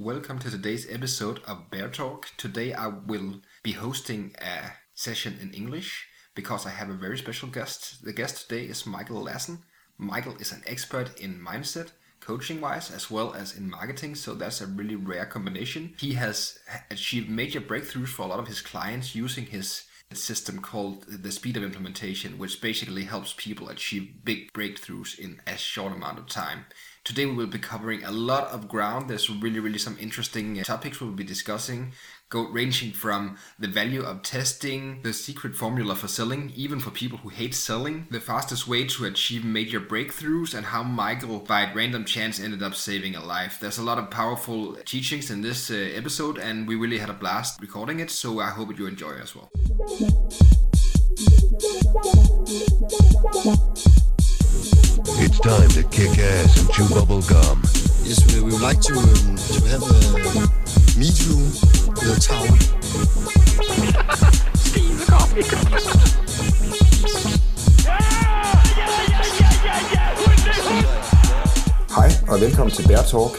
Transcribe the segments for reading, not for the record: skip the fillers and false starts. Welcome to today's episode of Bear Talk. Today I will be hosting a session in English because I have a very special guest. The guest today is Michael Lassen. Michael is an expert in mindset, coaching-wise, as well as in marketing, so that's a really rare combination. He has achieved major breakthroughs for a lot of his clients using his system called the Speed of Implementation, which basically helps people achieve big breakthroughs in a short amount of time. Today we will be covering a lot of ground. There's really some interesting topics we'll be discussing, ranging from the value of testing, the secret formula for selling, even for people who hate selling, the fastest way to achieve major breakthroughs, and how Michael, by random chance, ended up saving a life. There's a lot of powerful teachings in this episode, and we really had a blast recording it, so I hope you enjoy as well. It's time to kick ass and chew bubble gum. Yes, we would like to have a meet you in the town. Steam the coffee. Hej og velkommen til Bear Talk.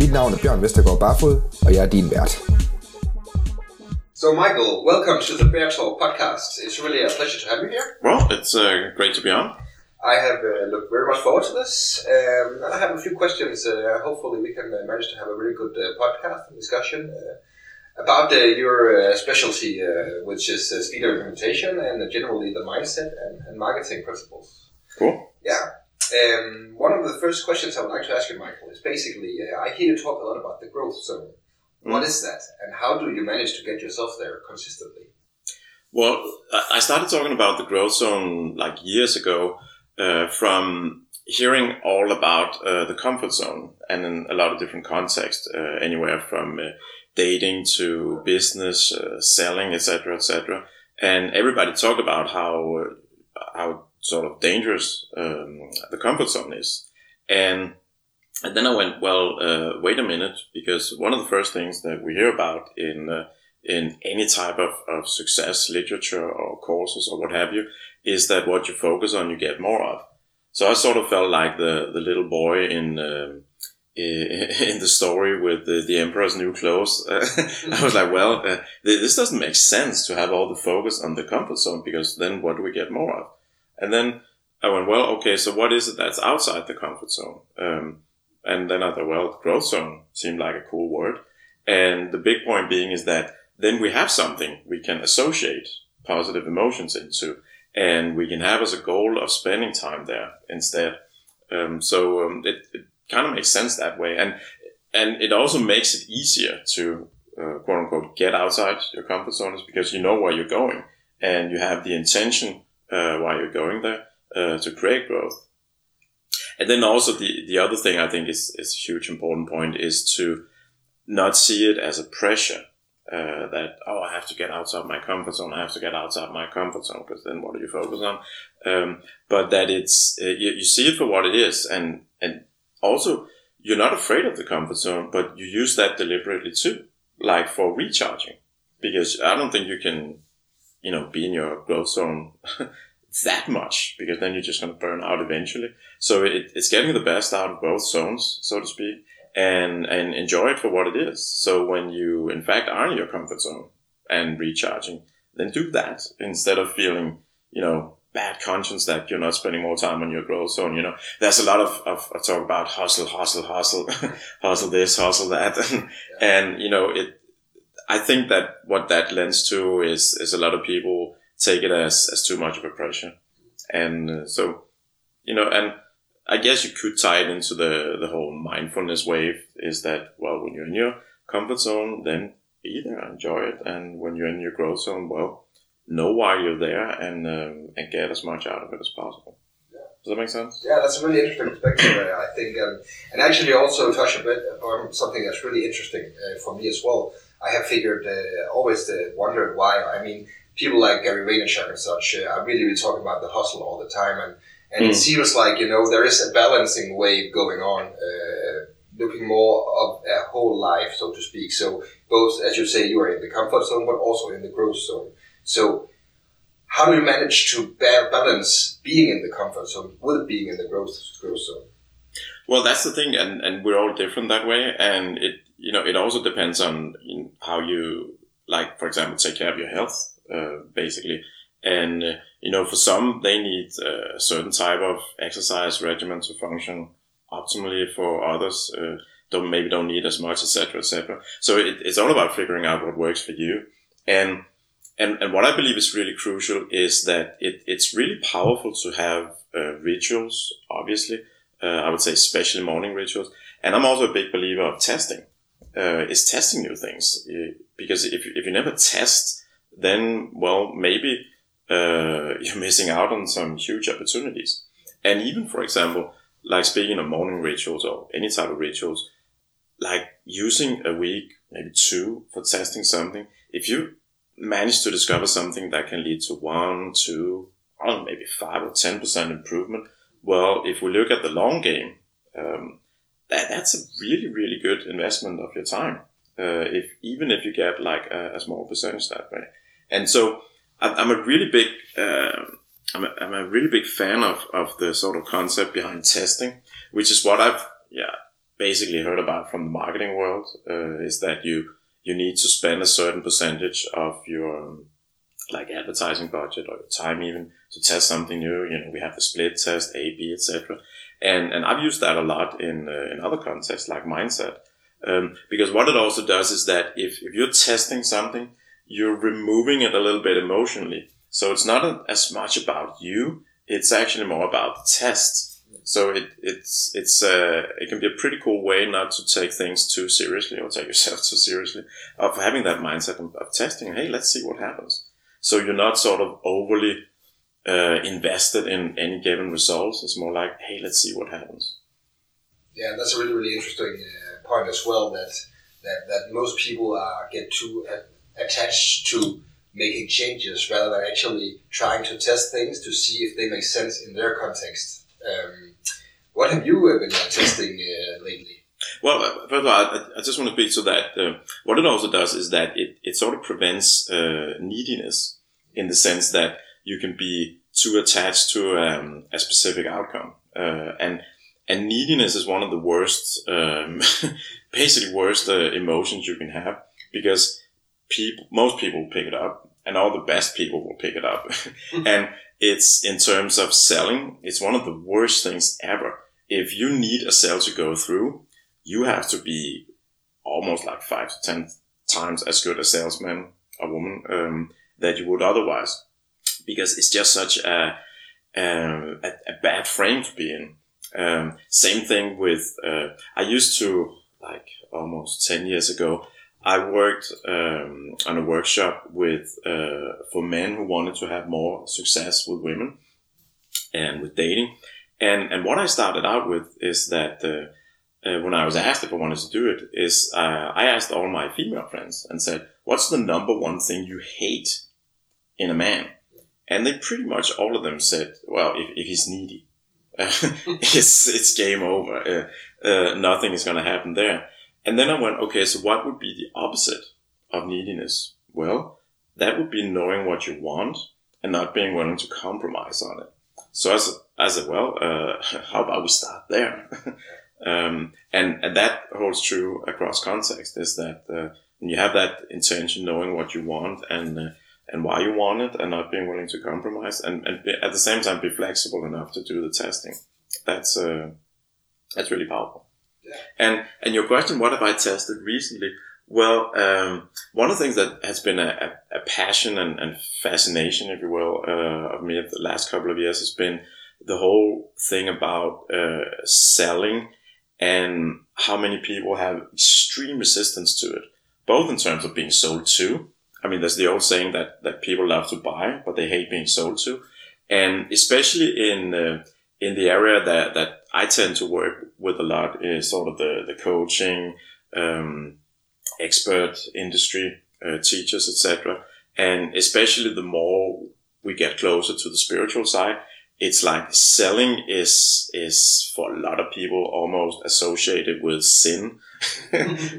Mit navn er Bjørn Vestergaard Barfod, og jeg er din vært. So Michael, welcome to the Bear Talk podcast. It's really a pleasure to have you here. Well, it's great to be on. I have looked very much forward to this, and I have a few questions. Hopefully we can manage to have a really good podcast and discussion about your specialty, which is speed of implementation and generally the mindset and marketing principles. Cool. Yeah. One of the first questions I would like to ask you, Michael, is basically, I hear you talk a lot about the growth zone. What is that, and how do you manage to get yourself there consistently? Well, I started talking about the growth zone like years ago, from hearing all about the comfort zone and in a lot of different contexts, anywhere from dating to business, selling, etc., etc. And everybody talked about how sort of dangerous the comfort zone is. And then I went, well, wait a minute, because one of the first things that we hear about in any type of success literature or courses or what have you, is that what you focus on, you get more of. So I sort of felt like the little boy in the story with the emperor's new clothes. I was like, well, this doesn't make sense to have all the focus on the comfort zone, because then what do we get more of? And then I went, well, okay, so what is it that's outside the comfort zone? And then I thought, well, growth zone seemed like a cool word. And the big point being is that then we have something we can associate positive emotions into, and we can have as a goal of spending time there instead. It kind of makes sense that way. And it also makes it easier to, quote unquote, get outside your comfort zone, because you know where you're going and you have the intention, why you're going there, to create growth. And then also the other thing I think is a huge important point is to not see it as a pressure. That, I have to get outside my comfort zone. Because then what do you focus on? But that it's, you see it for what it is. And also you're not afraid of the comfort zone, but you use that deliberately too, like for recharging, because I don't think you can, be in your growth zone that much, because then you're just going to burn out eventually. So it's getting the best out of both zones, so to speak. And enjoy it for what it is. So when you, in fact, are in your comfort zone and recharging, then do that instead of feeling, bad conscience that you're not spending more time on your growth zone. There's a lot of talk about hustle, hustle this, hustle that. And I think that what that lends to is a lot of people take it as too much of a pressure. And so, and I guess you could tie it into the whole mindfulness wave, is that, well, when you're in your comfort zone, then be there, enjoy it. And when you're in your growth zone, well, know why you're there and get as much out of it as possible. Yeah. Does that make sense? Yeah, that's a really interesting perspective, I think. And actually also touch a bit on something that's really interesting for me as well. I have figured, always wondered why. I mean, people like Gary Vaynerchuk and such, I really talk about the hustle all the time. And it seems like, there is a balancing wave going on, looking more of a whole life, so to speak. So both, as you say, you are in the comfort zone, but also in the growth zone. So how do you manage to balance being in the comfort zone with being in the growth zone? Well, that's the thing. And we're all different that way. And it you know, it also depends on how you, like, for example, take care of your health, basically. And, you know, for some, they need a certain type of exercise regimen to function optimally. For others, don't need as much, etc., etc. So it's all about figuring out what works for you. And what I believe is really crucial is that it's really powerful to have rituals, obviously. I would say especially morning rituals. And I'm also a big believer of testing. It's testing new things. Because if you never test, then, well, maybe you're missing out on some huge opportunities. And even, for example, like speaking of morning rituals or any type of rituals, like using a week, maybe two, for testing something. If you manage to discover something that can lead to 1, 2, I don't know, maybe 5 or 10% improvement, well, if we look at the long game, that's a really, really good investment of your time. If you get like a small percentage that way. And so I'm a really big fan of the sort of concept behind testing, which is what I've basically heard about from the marketing world, is that you need to spend a certain percentage of your like advertising budget or your time even to test something new. You know, we have the split test, A/B, etc. And I've used that a lot in other contexts like mindset. Because what it also does is that if you're testing something, you're removing it a little bit emotionally. So it's not as much about you. It's actually more about the test. So it can be a pretty cool way not to take things too seriously or take yourself too seriously, of having that mindset of testing. Hey, let's see what happens. So you're not sort of overly invested in any given results. It's more like, hey, let's see what happens. Yeah, that's a really, really interesting point as well, that most people get too attached to making changes rather than actually trying to test things to see if they make sense in their context. What have you been testing lately? Well, first of all, I just want to speak to that. What it also does is that it sort of prevents neediness, in the sense that you can be too attached to a specific outcome. And neediness is one of the worst, emotions you can have, because most people pick it up, and all the best people will pick it up. And it's, in terms of selling, it's one of the worst things ever. If you need a sale to go through, you have to be almost like 5 to 10 times as good a salesman or woman, that you would otherwise, because it's just such a bad frame to be in. Same thing with, I used to, like, almost 10 years ago, I worked on a workshop with for men who wanted to have more success with women and with dating. And what I started out with is that when I was asked if I wanted to do it, is I asked all my female friends and said, what's the number one thing you hate in a man? And they pretty much all of them said, well, if he's needy. It's game over. Nothing is going to happen there. And then I went, okay, so what would be the opposite of neediness? Well, that would be knowing what you want and not being willing to compromise on it. So I said, well, how about we start there? And that holds true across context, is that when you have that intention, knowing what you want and why you want it, and not being willing to compromise, and at the same time be flexible enough to do the testing. That's really powerful. Yeah. And your question, what have I tested recently? Well, one of the things that has been a passion and fascination, if you will, of me the last couple of years has been the whole thing about selling, and how many people have extreme resistance to it, both in terms of being sold to. I mean, there's the old saying that people love to buy, but they hate being sold to. And especially in the area that I tend to work with a lot, is sort of the coaching, expert industry, teachers, etc. And especially the more we get closer to the spiritual side, it's like selling is for a lot of people almost associated with sin,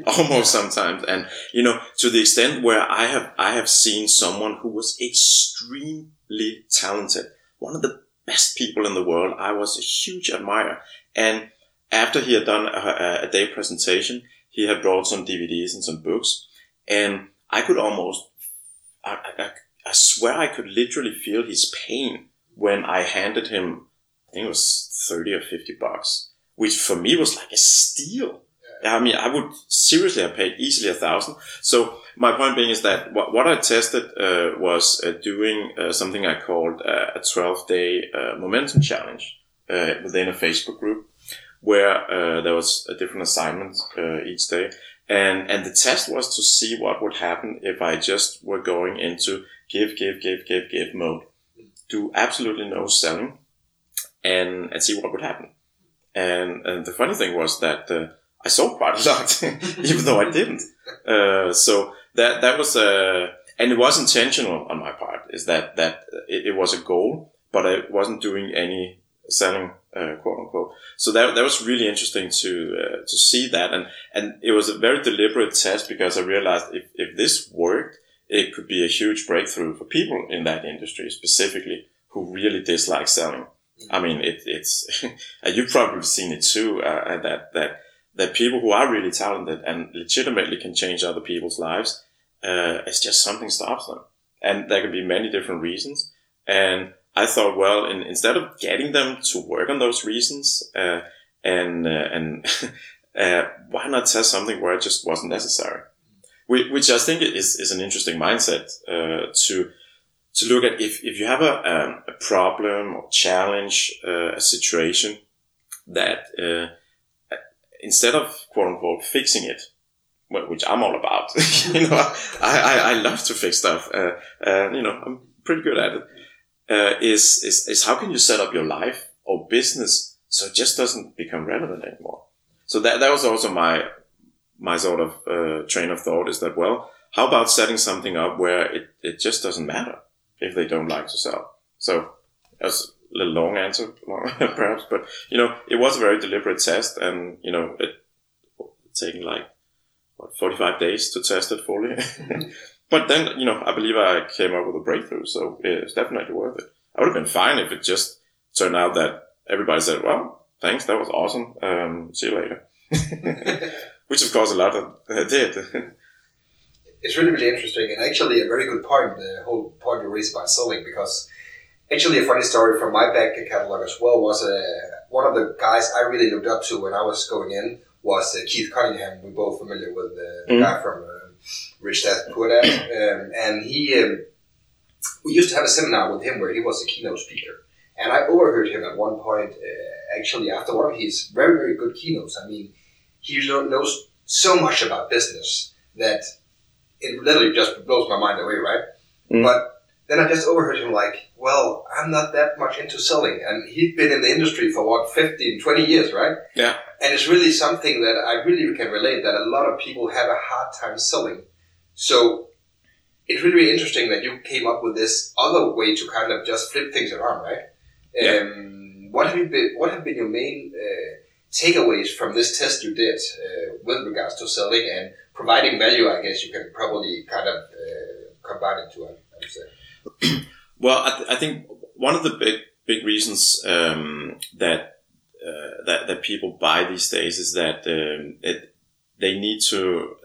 almost sometimes. And, you know, to the extent where I have seen someone who was extremely talented, one of the best people in the world. I was a huge admirer. And after he had done a day presentation, He had brought some DVDs and some books, and I could almost, I swear I could literally feel his pain when I handed him, I think it was $30 or $50, which for me was like a steal. I mean, I would seriously have paid easily $1,000. So my point being is that what I tested was doing something I called a 12-day momentum challenge within a Facebook group, where there was a different assignment each day. And the test was to see what would happen if I just were going into give mode. Do absolutely no selling and see what would happen. And the funny thing was that I sold quite a lot, even though I didn't. So that was and it was intentional on my part, is that it was a goal, but I wasn't doing any selling, quote unquote. So that was really interesting to see that. And it was a very deliberate test, because I realized if this worked, it could be a huge breakthrough for people in that industry specifically who really dislike selling. I mean, it's, you've probably seen it too, that people who are really talented and legitimately can change other people's lives, it's just something stops them. And there can be many different reasons. And I thought, well, instead of getting them to work on those reasons, why not test something where it just wasn't necessary? Which I think is an interesting mindset, to look at if you have a problem or challenge, a situation that, instead of quote unquote fixing it, which I'm all about, you know, I love to fix stuff, you know, I'm pretty good at it. Is how can you set up your life or business so it just doesn't become relevant anymore? So that was also my sort of train of thought, is that, well, how about setting something up where it just doesn't matter if they don't like to sell? So that's a little long answer, perhaps, but you know, it was a very deliberate test, and you know, it taking like 45 days to test it fully. But then, you know, I believe I came up with a breakthrough, so it's definitely worth it. I would have been fine if it just turned out that everybody said, well, thanks, that was awesome, see you later. Which, of course, a lot of did. It's really interesting, and actually a very good point, the whole point you raised about selling, because actually a funny story from my back catalog as well was one of the guys I really looked up to when I was going in was Keith Cunningham. We're both familiar with the guy from Rich Dad Poor Dad, and he we used to have a seminar with him where he was a keynote speaker, and I overheard him at one point actually after one of his very, very good keynotes. I mean, he knows so much about business that it literally just blows my mind away, right? But then I just overheard him like, well, I'm not that much into selling, and he'd been in the industry for 15-20 years, right? Yeah. And it's really something that I really can relate, that a lot of people have a hard time selling. So it's really interesting that you came up with this other way to kind of just flip things around, right? Yeah. What have been your main takeaways from this test you did with regards to selling and providing value? I guess you can probably kind of combine it to it, I would say. Well, I think one of the big reasons that people buy these days is that they need to.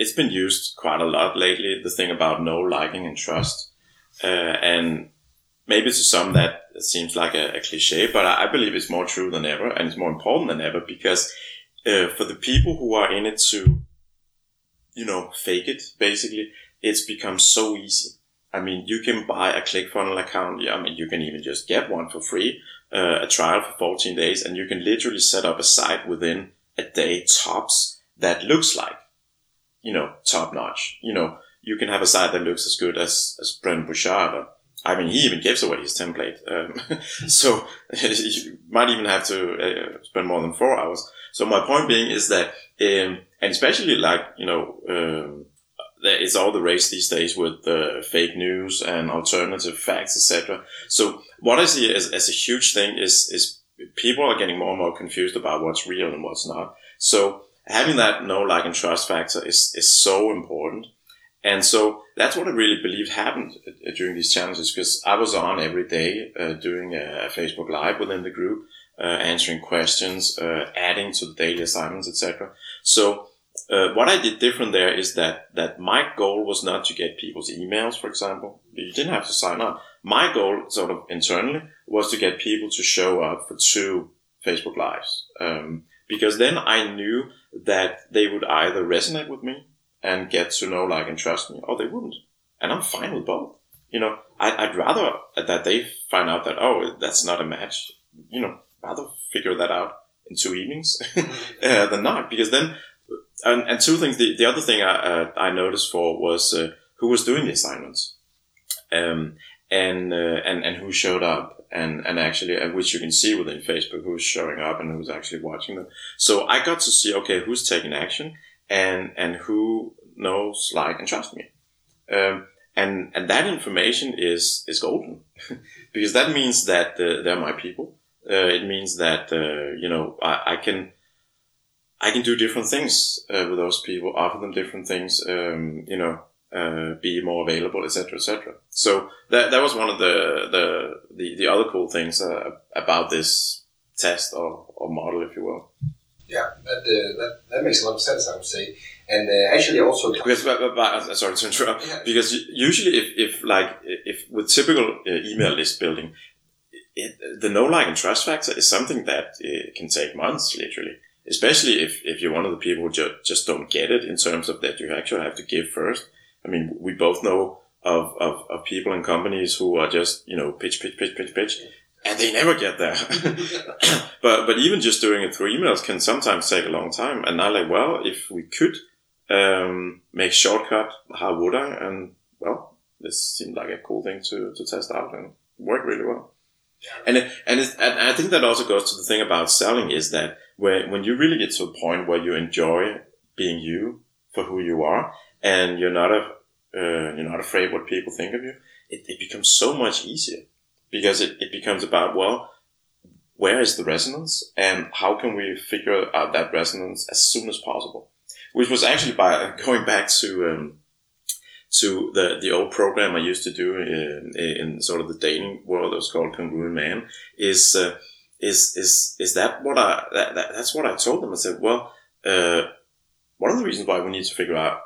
It's been used quite a lot lately, the thing about know, liking, and trust. And maybe to some that seems like a cliche, but I believe it's more true than ever, and it's more important than ever, because for the people who are in it to, you know, fake it, basically, it's become so easy. I mean, you can buy a ClickFunnels account. I mean, you can even just get one for free, a trial for 14 days, and you can literally set up a site within a day tops that looks like, you know, top notch. You know, you can have a site that looks as good as Brent Bouchard. I mean, he even gives away his template. So you might even have to spend more than 4 hours. So my point being is that, and especially like, you know, there is all the race these days with fake news and alternative facts, etc. So what I see as a huge thing is people are getting more and more confused about what's real and what's not. So having that know, like, and trust factor is so important. And so that's what I really believe happened during these challenges, because I was on every day doing a Facebook Live within the group, answering questions, adding to the daily assignments, etc. So What I did different there is that my goal was not to get people's emails, for example. You didn't have to sign up. My goal, sort of internally, was to get people to show up for 2 Facebook Lives. Because then I knew that they would either resonate with me and get to know, like, and trust me, or they wouldn't. And I'm fine with both. You know, I'd rather that they find out that, oh, that's not a match. You know, rather figure that out in 2 evenings than not. Because then, and 2 things. The other thing I noticed for was who was doing the assignments, and who showed up, and actually, which you can see within Facebook, who's showing up and who's actually watching them. So I got to see, okay, who's taking action and who knows, like, and trust me. And that information is golden because that means that they're my people. It means that you know, I can do different things with those people, offer them different things, you know, be more available, etc., etc. So that was one of the other cool things about this test or model, if you will. Yeah, that makes a lot of sense, I would say. And actually also... Because, sorry to interrupt. Yeah. Because usually if with typical email list building, the know, like, and trust factor is something that can take months, literally. Especially if you're one of the people who just don't get it in terms of that you actually have to give first. I mean, we both know of people and companies who are just, you know, pitch, and they never get there. but even just doing it through emails can sometimes take a long time. And I'm like, well, if we could make shortcut, how would I? And, well, this seemed like a cool thing to test out and work really well. And I think that also goes to the thing about selling is that when you really get to a point where you enjoy being you for who you are and you're not afraid what people think of you, it becomes so much easier because it becomes about, well, where is the resonance and how can we figure out that resonance as soon as possible? Which was actually by going back to the old program I used to do in sort of the dating world. It was called Congruent Man. Is that what that's what I told them. I said, well, one of the reasons why we need to figure out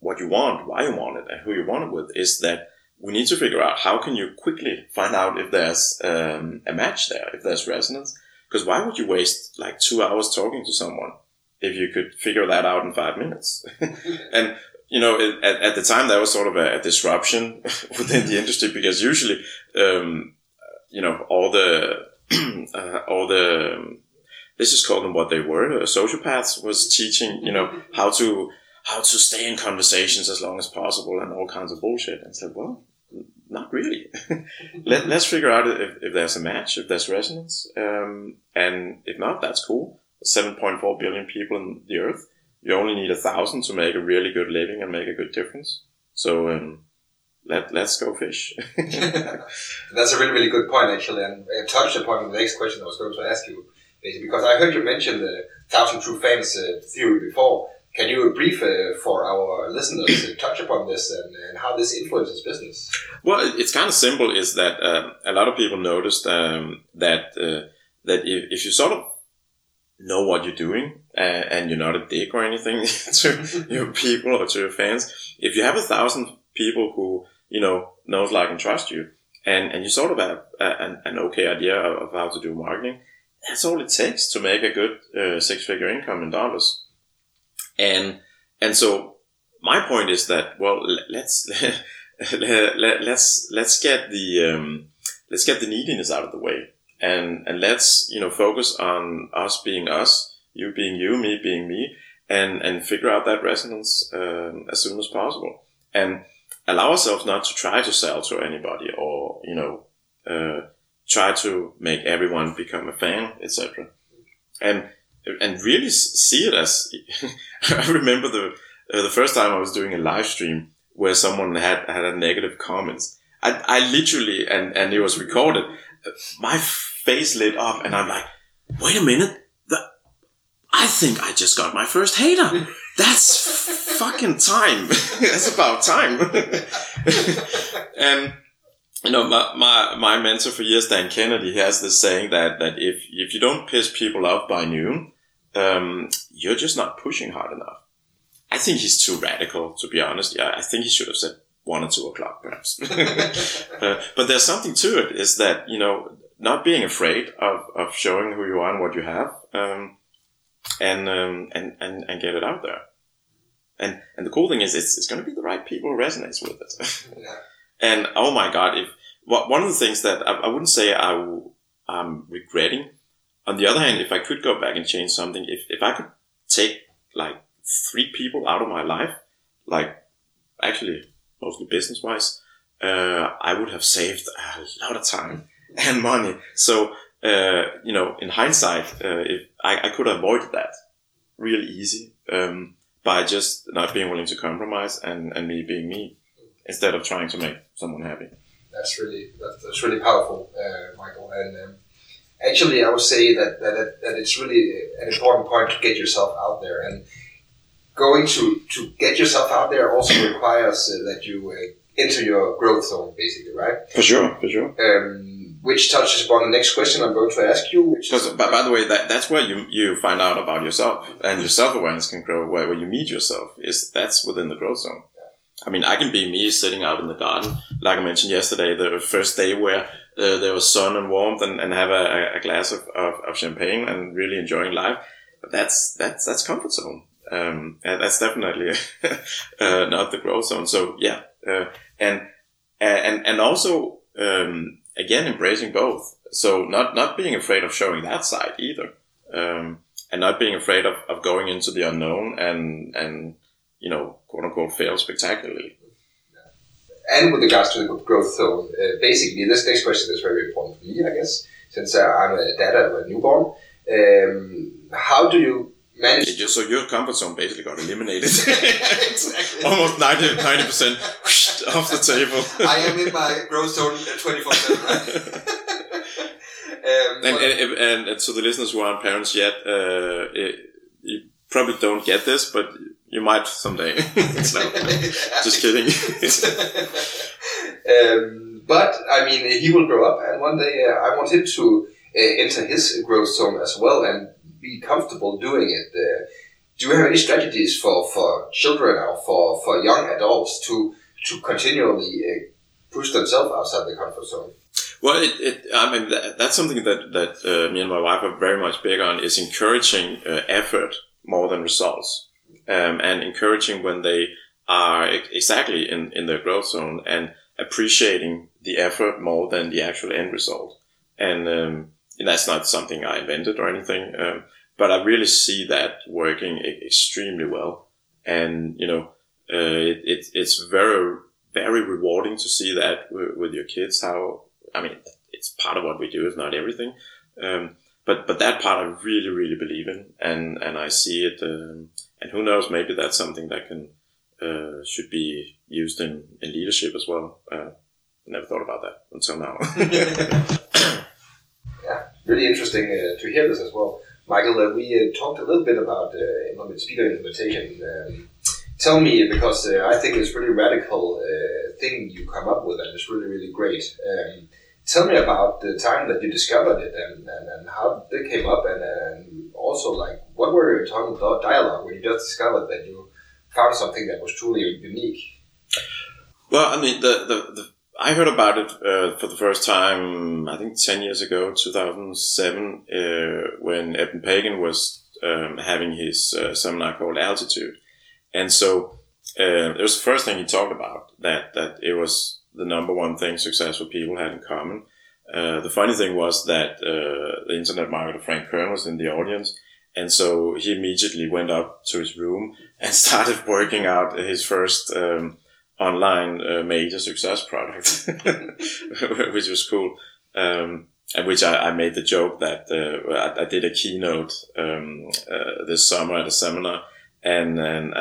what you want, why you want it, and who you want it with is that we need to figure out how can you quickly find out if there's a match there, if there's resonance. Because why would you waste like 2 hours talking to someone if you could figure that out in 5 minutes? And you know, at the time, that was sort of a disruption within the industry because usually, you know, let's just call them what they were. Sociopaths was teaching, you know, how to stay in conversations as long as possible and all kinds of bullshit. And said, well, not really. Let's figure out if there's a match, if there's resonance, and if not, that's cool. 7.4 billion people on the earth. You only need 1,000 to make a really good living and make a good difference. So let's go fish. That's a really, really good point, actually. And I touched upon the next question I was going to ask you, basically, because I heard you mention the 1,000 True Fans theory before. Can you brief for our listeners touch upon this and how this influences business? Well, it's kind of simple is that a lot of people noticed that if you sort of know what you're doing and you're not a dick or anything to your people or to your fans. If you have 1,000 people who, you know, knows, like, and trust you and you sort of have an okay idea of how to do marketing, that's all it takes to make a good 6-figure income in dollars. And so my point is that, well, let's get the neediness out of the way. And let's, you know, focus on us being us, you being you, me being me, and figure out that resonance as soon as possible, and allow ourselves not to try to sell to anybody or, you know, try to make everyone become a fan, etc. And really see it as I remember the first time I was doing a live stream where someone had a negative comments. I literally and it was recorded. My face lit up and I'm like, wait a minute, I think I just got my first hater. That's fucking time. That's about time. And, you know, my mentor for years, Dan Kennedy, he has this saying that if you don't piss people off by noon, you're just not pushing hard enough. I think he's too radical, to be honest. Yeah, I think he should have said 1 or 2 o'clock, perhaps. But there's something to it, is that, you know, not being afraid of showing who you are and what you have, and get it out there. And the cool thing is, it's going to be the right people who resonates with it. Yeah. And oh my God, one of the things that I wouldn't say I'm regretting. On the other hand, if I could go back and change something, if I could take like 3 people out of my life, like actually mostly business wise, I would have saved a lot of time and money. So, you know, in hindsight, if I could have avoided that really easy, by just not being willing to compromise and me being me instead of trying to make someone happy. That's really powerful, Michael. And actually, I would say that it's really an important point to get yourself out there. And going to get yourself out there also requires that you enter your growth zone, basically, right? For sure. Which touches upon the next question I'm going to ask you. By the way, that's where you find out about yourself, and your self-awareness can grow where you meet yourself. That's within the growth zone. Yeah. I mean, I can be me sitting out in the garden, like I mentioned yesterday, the first day where there was sun and warmth, and have a glass of champagne and really enjoying life. But that's comfort zone. And that's definitely not the growth zone. So yeah, and also again, embracing both. So not being afraid of showing that side either, and not being afraid of going into the unknown and you know, quote unquote, fail spectacularly. And with regards to the growth zone, basically this next question is very important for me, I guess, since I'm a dad of a newborn. How do you manage? So your comfort zone basically got eliminated. Exactly. Almost 90% off the table. I am in my growth zone 24/7, right? And so the listeners who aren't parents yet, you probably don't get this, but you might someday. Just kidding. But I mean, he will grow up, and one day I want him to enter his growth zone as well, and be comfortable doing it. Do you have any strategies for children or for young adults to continually push themselves outside the comfort zone? Well, I mean, that's something that me and my wife are very much big on, is encouraging effort more than results, and encouraging when they are exactly in their growth zone and appreciating the effort more than the actual end result. And that's not something I invented or anything, but I really see that working extremely well. And, you know, it's very, very rewarding to see that with your kids. It's part of what we do, it's not everything. But that part I really, really believe in. And I see it, and who knows, maybe that's something that should be used in leadership as well. Never thought about that until now. Really interesting to hear this as well, Michael. We talked a little bit about speed of implementation. Tell me, because I think it's a really radical thing you come up with, and it's really, really great. Tell me about the time that you discovered it and how it came up, and also, like, what were your internal dialogue when you just discovered that you found something that was truly unique? Well, I mean, I heard about it for the first time, I think 10 years ago, 2007, when Eben Pagan was having his seminar called Altitude. And so it was the first thing he talked about, that it was the number one thing successful people had in common. The funny thing was that the internet marketer Frank Kern was in the audience. And so he immediately went up to his room and started working out his first online major success product, which was cool. And which I made the joke that I did a keynote this summer at a seminar, and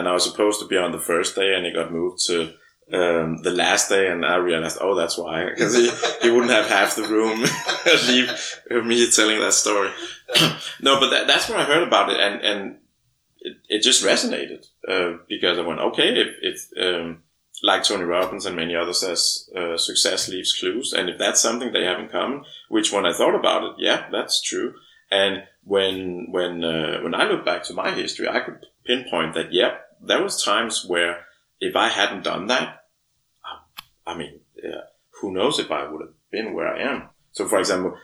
I was supposed to be on the first day, and it got moved to the last day, and I realized, oh, that's why, because he wouldn't have half the room leave me telling that story. No, but that's when I heard about it, and it just resonated because I went, okay, like Tony Robbins and many others says, success leaves clues. And if that's something they have in common, which when I thought about it, yeah, that's true. And when I look back to my history, I could pinpoint that, yeah, there was times where if I hadn't done that, who knows if I would have been where I am. So for example,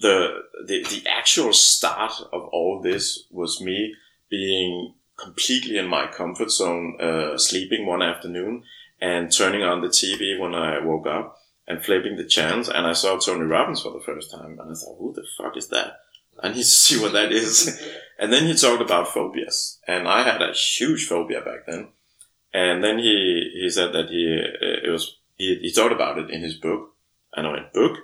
the actual start of all this was me being completely in my comfort zone, sleeping one afternoon and turning on the TV when I woke up and flipping the channels, and I saw Tony Robbins for the first time, and I thought, who the fuck is that? I need to see what that is. And then he talked about phobias, and I had a huge phobia back then. And then he said that he thought about it in his book, and I went, book?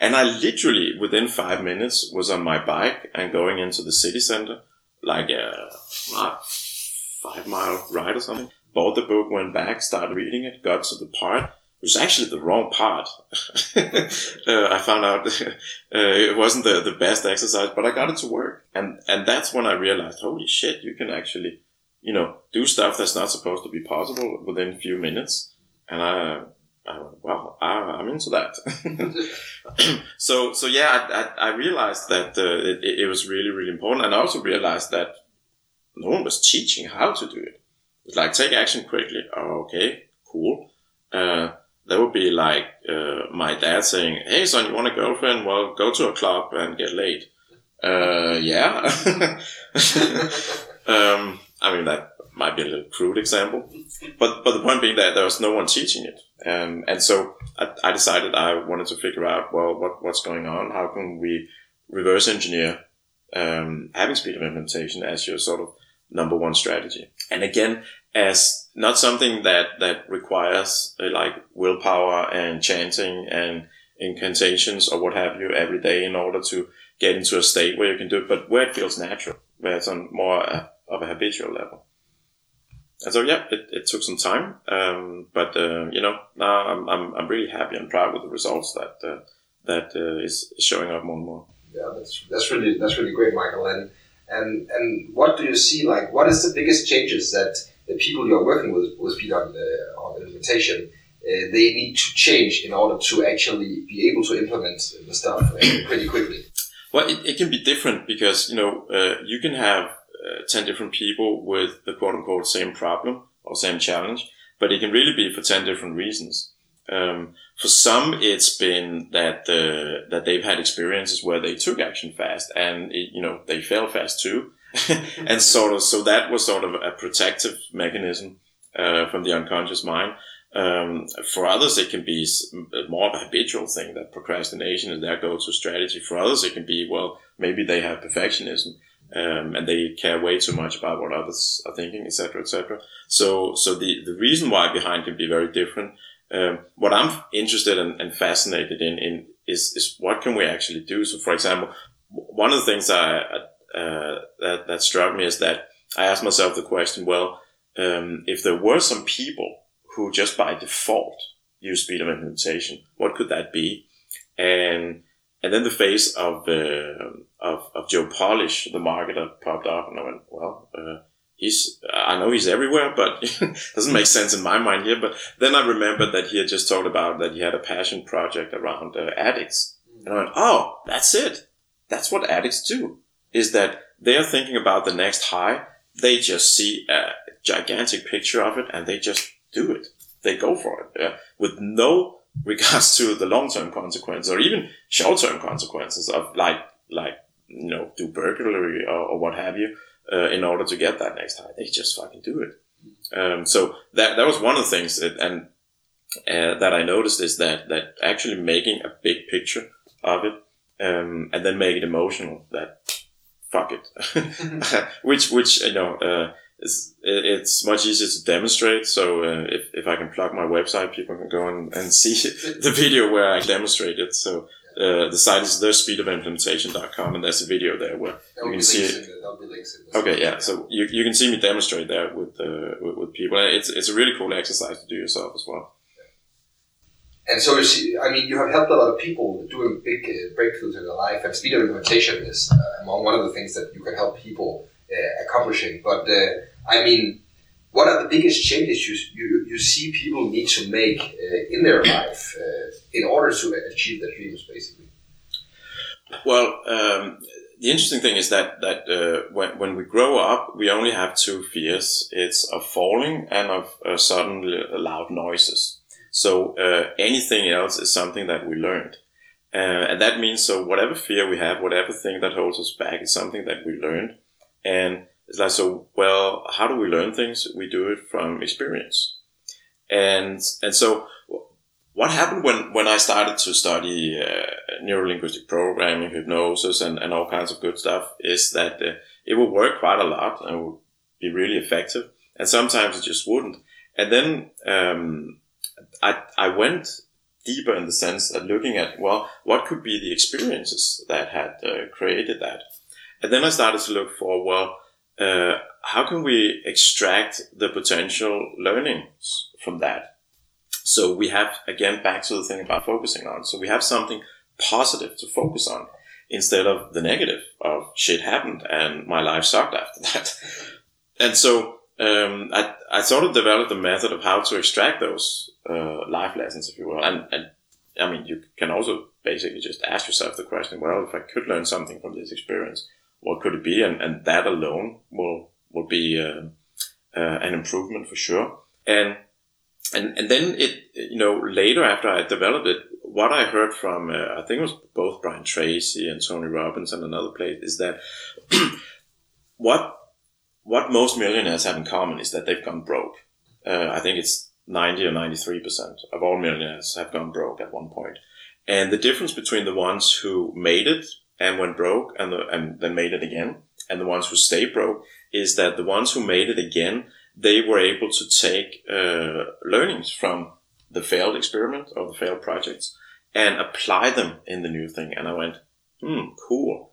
And I literally, within 5 minutes, was on my bike and going into the city center, like a 5 mile ride or something. Bought the book, went back, started reading it, got to the part. It was actually the wrong part. I found out it wasn't the best exercise, but I got it to work. And that's when I realized, holy shit, you can actually, do stuff that's not supposed to be possible within a few minutes. And I went, wow, I'm into that. So yeah, I realized that it was really, really important. And I also realized that no one was teaching how to do it. It's like, take action quickly. Oh, okay, cool. That would be like my dad saying, hey son, you want a girlfriend? Well, go to a club and get laid. Yeah. That might be a little crude example. But the point being that there was no one teaching it. And so I decided I wanted to figure out, well, what's going on? How can we reverse engineer having speed of implementation as your sort of number one strategy? And again, as not something that requires like willpower and chanting and incantations or what have you every day in order to get into a state where you can do it, but where it feels natural, where it's on more of a habitual level. And so, yeah, it took some time. Now I'm really happy and proud with the results that is showing up more and more. Yeah, that's really great, Michael. And what do you see, like, what is the biggest changes that the people you're working with Speed on implementation, they need to change in order to actually be able to implement the stuff pretty quickly? Well, it can be different because, you can have 10 different people with the quote-unquote same problem or same challenge, but it can really be for 10 different reasons. For some, it's been that they've had experiences where they took action fast and they fell fast too. And so that was sort of a protective mechanism, from the unconscious mind. For others, it can be more of a habitual thing that procrastination is their go-to strategy. For others, it can be, well, maybe they have perfectionism, and they care way too much about what others are thinking, etc., etc. So the reason why behind can be very different. What I'm interested in and fascinated in is what can we actually do? So, for example, one of the things that struck me is that I asked myself the question, well, if there were some people who just by default use speed of implementation, what could that be? And then the face of Joe Polish, the marketer, popped up, and I went, well, I know he's everywhere, but doesn't make sense in my mind here. But then I remembered that he had just talked about that he had a passion project around addicts. And I went, oh, that's it. That's what addicts do, is that they're thinking about the next high. They just see a gigantic picture of it and they just do it. They go for it with no regards to the long-term consequences or even short-term consequences of like do burglary or what have you. In order to get that next high, they just fucking do it. So that was one of the things that I noticed is that actually making a big picture of it, and then make it emotional. That fuck it, it's much easier to demonstrate. So if I can plug my website, people can go and see the video where I demonstrate it. So. The site is thespeedofimplementation.com, and there's a video there where you can see it. Okay, yeah. So you can see me demonstrate there with people. It's a really cool exercise to do yourself as well. And so, you have helped a lot of people doing big breakthroughs in their life, and speed of implementation is among one of the things that you can help people accomplishing. But what are the biggest changes you see people need to make in their life in order to achieve their dreams, basically? Well, the interesting thing is that when we grow up, we only have two fears. It's of falling and of sudden loud noises. So anything else is something that we learned. And that means, so whatever fear we have, whatever thing that holds us back is something that we learned. And it's like, so, well, how do we learn things? We do it from experience. And so what happened when I started to study neuro-linguistic programming, hypnosis, and all kinds of good stuff is that it would work quite a lot and would be really effective. And sometimes it just wouldn't. And then I went deeper in the sense of looking at, well, what could be the experiences that had created that? And then I started to look for, well, how can we extract the potential learnings from that? So we have, again, back to the thing about focusing on. So we have something positive to focus on instead of the negative of shit happened and my life sucked after that. And so I sort of developed a method of how to extract those life lessons, if you will. And I mean, you can also basically just ask yourself the question, well, if I could learn something from this experience, what could it be? And that alone will be an improvement for sure. And then it, you know, later after I developed it, what I heard from, I think it was both Brian Tracy and Tony Robbins and another place, is that what most millionaires have in common is that they've gone broke. I think it's 90 or 93% of all millionaires have gone broke at one point. And the difference between the ones who made it and went broke and then made it again, and the ones who stay broke, is that the ones who made it again, they were able to take learnings from the failed experiment or the failed projects and apply them in the new thing. And I went, cool.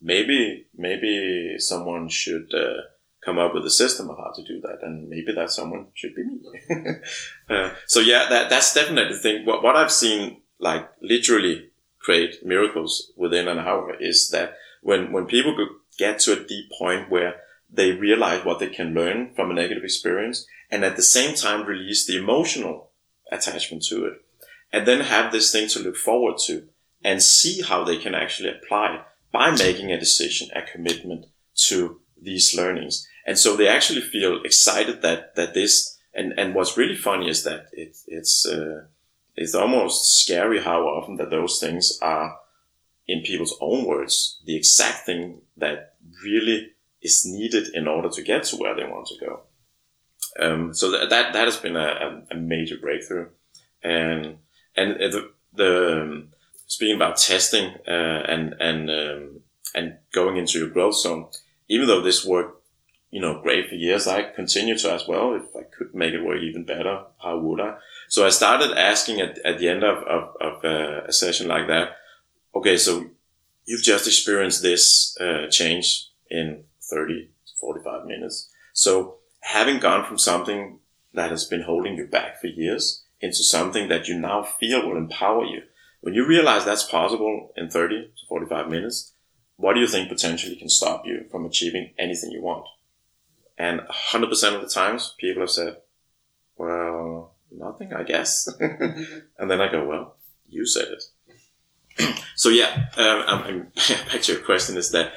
Maybe someone should come up with a system of how to do that, and maybe that someone should be me. So yeah, that's definitely the thing. What I've seen, like, literally create miracles within an hour is that when people get to a deep point where they realize what they can learn from a negative experience, and at the same time release the emotional attachment to it, and then have this thing to look forward to and see how they can actually apply by making a decision, a commitment to these learnings. And so they actually feel excited that this, and what's really funny is that it's almost scary how often that those things are, in people's own words, the exact thing that really is needed in order to get to where they want to go. So that has been a major breakthrough. And the speaking about testing and going into your growth zone, even though this worked, you know, great for years, I continue to ask, well, if I could make it work even better, how would I? So I started asking at the end of a session like that, okay, so you've just experienced this change in 30 to 45 minutes. So having gone from something that has been holding you back for years into something that you now feel will empower you, when you realize that's possible in 30 to 45 minutes, what do you think potentially can stop you from achieving anything you want? And 100% of the times people have said, well, nothing, I guess. And then I go, well, you said it. So yeah, back to your question is that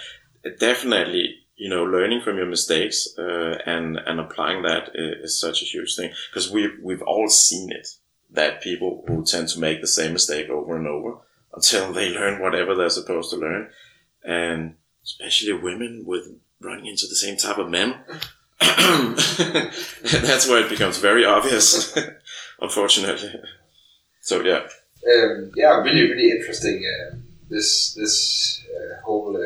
definitely, you know, learning from your mistakes and applying that is such a huge thing, because we've all seen it, that people who tend to make the same mistake over and over until they learn whatever they're supposed to learn, and especially women with running into the same type of men. That's where it becomes very obvious, unfortunately. So yeah, really, really interesting. This whole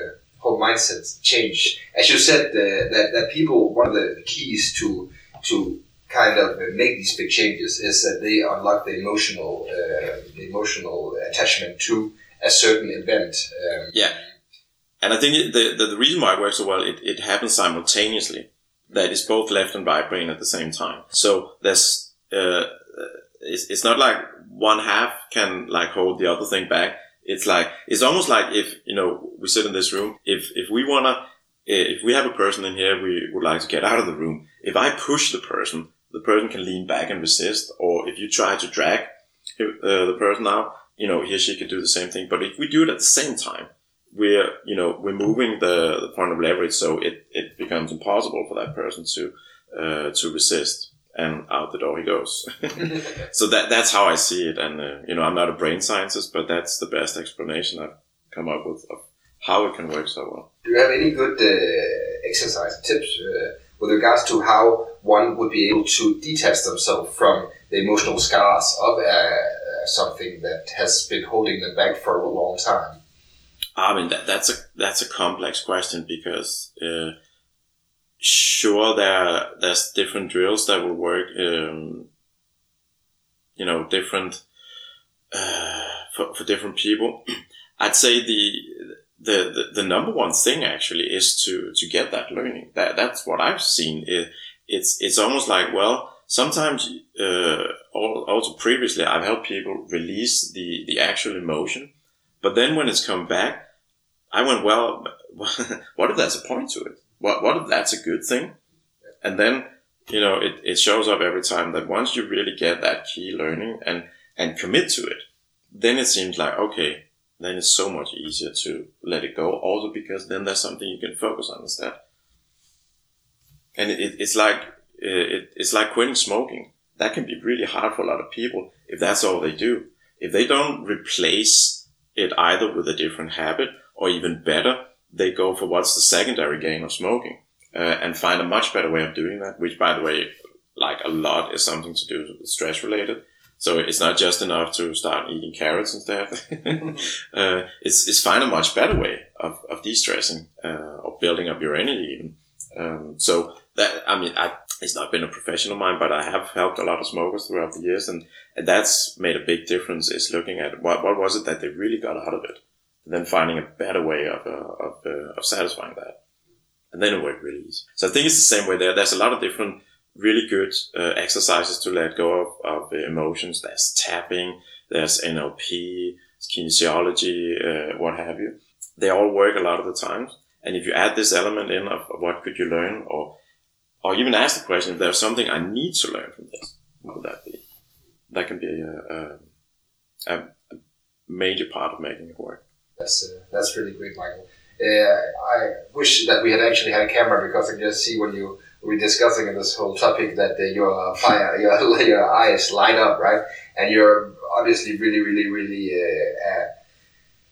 mindset change, as you said, that people, one of the keys to kind of make these big changes is that they unlock the emotional attachment to a certain event. Yeah. And I think the reason why it works so well, it happens simultaneously. That is both left and right brain at the same time. So there's, it's not like one half can like hold the other thing back. It's like, it's almost like if, you know, we sit in this room, if we have a person in here, we would like to get out of the room. If I push the person can lean back and resist. Or if you try to drag the person out, you know, he or she could do the same thing. But if we do it at the same time, we're, you know, we're moving the point of leverage, so it becomes impossible for that person to resist, and out the door he goes. So that's how I see it, and I'm not a brain scientist, but that's the best explanation I've come up with of how it can work so well. Do you have any good exercise tips with regards to how one would be able to detach themselves from the emotional scars of something that has been holding them back for a long time? I mean, that's a complex question, because sure, there's different drills that will work, different for different people. I'd say the number one thing actually is to get that learning. That's what I've seen. It's almost like, well, sometimes also previously I've helped people release the actual emotion, but then when it's come back, I went, well, what if there's a point to it? What if that's a good thing? And then, it shows up every time that once you really get that key learning and commit to it, then it seems like, okay, then it's so much easier to let it go. Also because then there's something you can focus on instead. And it's like quitting smoking. That can be really hard for a lot of people if that's all they do. If they don't replace it either with a different habit, or even better, they go for what's the secondary gain of smoking, and find a much better way of doing that, which, by the way, like a lot is something to do with stress related. So it's not just enough to start eating carrots instead. It's find a much better way of de-stressing, or building up your energy even. So that, it's not been a professional of mine, but I have helped a lot of smokers throughout the years, and that's made a big difference, is looking at what was it that they really got out of it, and then finding a better way of satisfying that. And then it worked really easy. So I think it's the same way there. There's a lot of different really good exercises to let go of emotions. There's tapping, there's NLP, kinesiology, what have you. They all work a lot of the times. And if you add this element in of what could you learn, or even ask the question, if there's something I need to learn from this, what would that be? That can be a major part of making it work. That's really great, Michael. I wish that we had actually had a camera, because I can just see when you were discussing this whole topic that your eyes light up, right? And you're obviously really, really, really